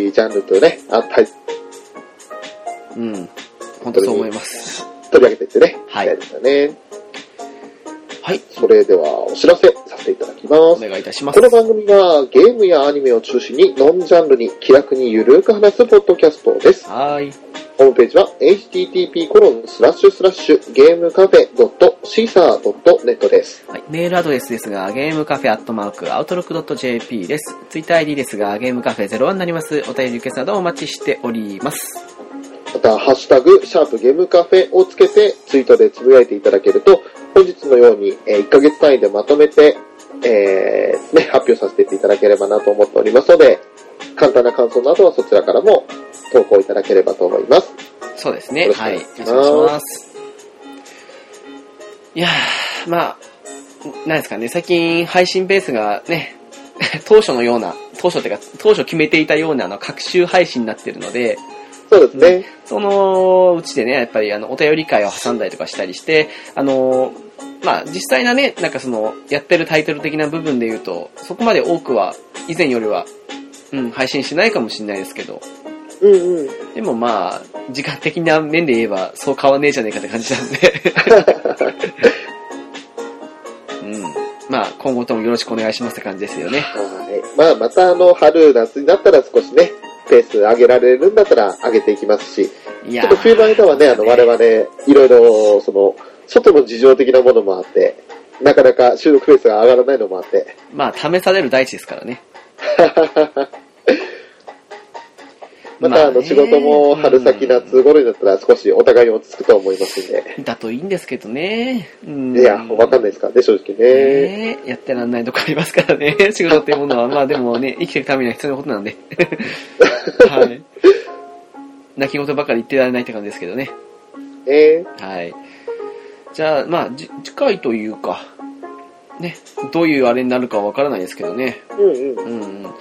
いいジャンルとね、あ、はい。うん。本当そう思います。取り上げていってね。はい。ですよね。はい、それではお知らせさせていただきます。お願いいたします。この番組はゲームやアニメを中心にノンジャンルに気楽にゆるく話すポッドキャストです。はい。ホームページは エイチティーティーピーコロンスラッシュスラッシュゲームカフェドットシーサードットネット です。はい、メールアドレスですが、ゲームカフェアットマークアウトロックドット ジェーピー です。ツイッター アイディー ですが、ゲームカフェゼロいちになります。お便りリクエストなどお待ちしております。また、ハッシュタグ、シャープゲームカフェをつけて、ツイートでつぶやいていただけると、本日のように、えー、いっかげつ単位でまとめて、えー、ね、発表させていただければなと思っておりますので、簡単な感想などはそちらからも投稿いただければと思います。そうですね。はい。よろしくお願いします。いやー、まあ、なんですかね、最近配信ベースがね、当初のような、当初ってか、当初決めていたような、あの、各週配信になってるので、そうですね。そのうちでね、やっぱりあのお便り会を挟んだりとかしたりして、あのまあ、実際なね、なんかそのやってるタイトル的な部分で言うと、そこまで多くは以前よりは、うん、配信しないかもしれないですけど、うんうん。でもまあ時間的な面で言えばそう変わんねえじゃねえかって感じなんで、うん。まあ今後ともよろしくお願いしますって感じですよね。はい。まあまたあの春夏になったら少しね。ペース上げられるんだったら上げていきますし、ちょっと冬の間は ね, ねあの我々いろいろその外の事情的なものもあってなかなか収録ペースが上がらないのもあって、まあ試される大地ですからねまたあの仕事も春先夏頃になったら少しお互いに落ち着くと思いますんで、だといいんですけどね。うん、いやわかんないですからね、正直 ね, ねやってらんないとこありますからね、仕事っていうものはまあでもね、生きていくためには必要なことなんではい。泣き言ばかり言ってられないって感じですけどね。えー、はい。じゃあ、まあ、次回というか、ね、どういうあれになるかはわからないですけどね。うんうん。うんうん。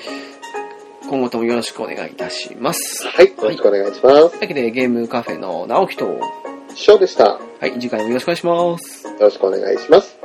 今後ともよろしくお願いいたします。はい。よろしくお願いします。はい、というわけで、ゲームカフェの直樹と翔でした。はい。次回もよろしくお願いします。よろしくお願いします。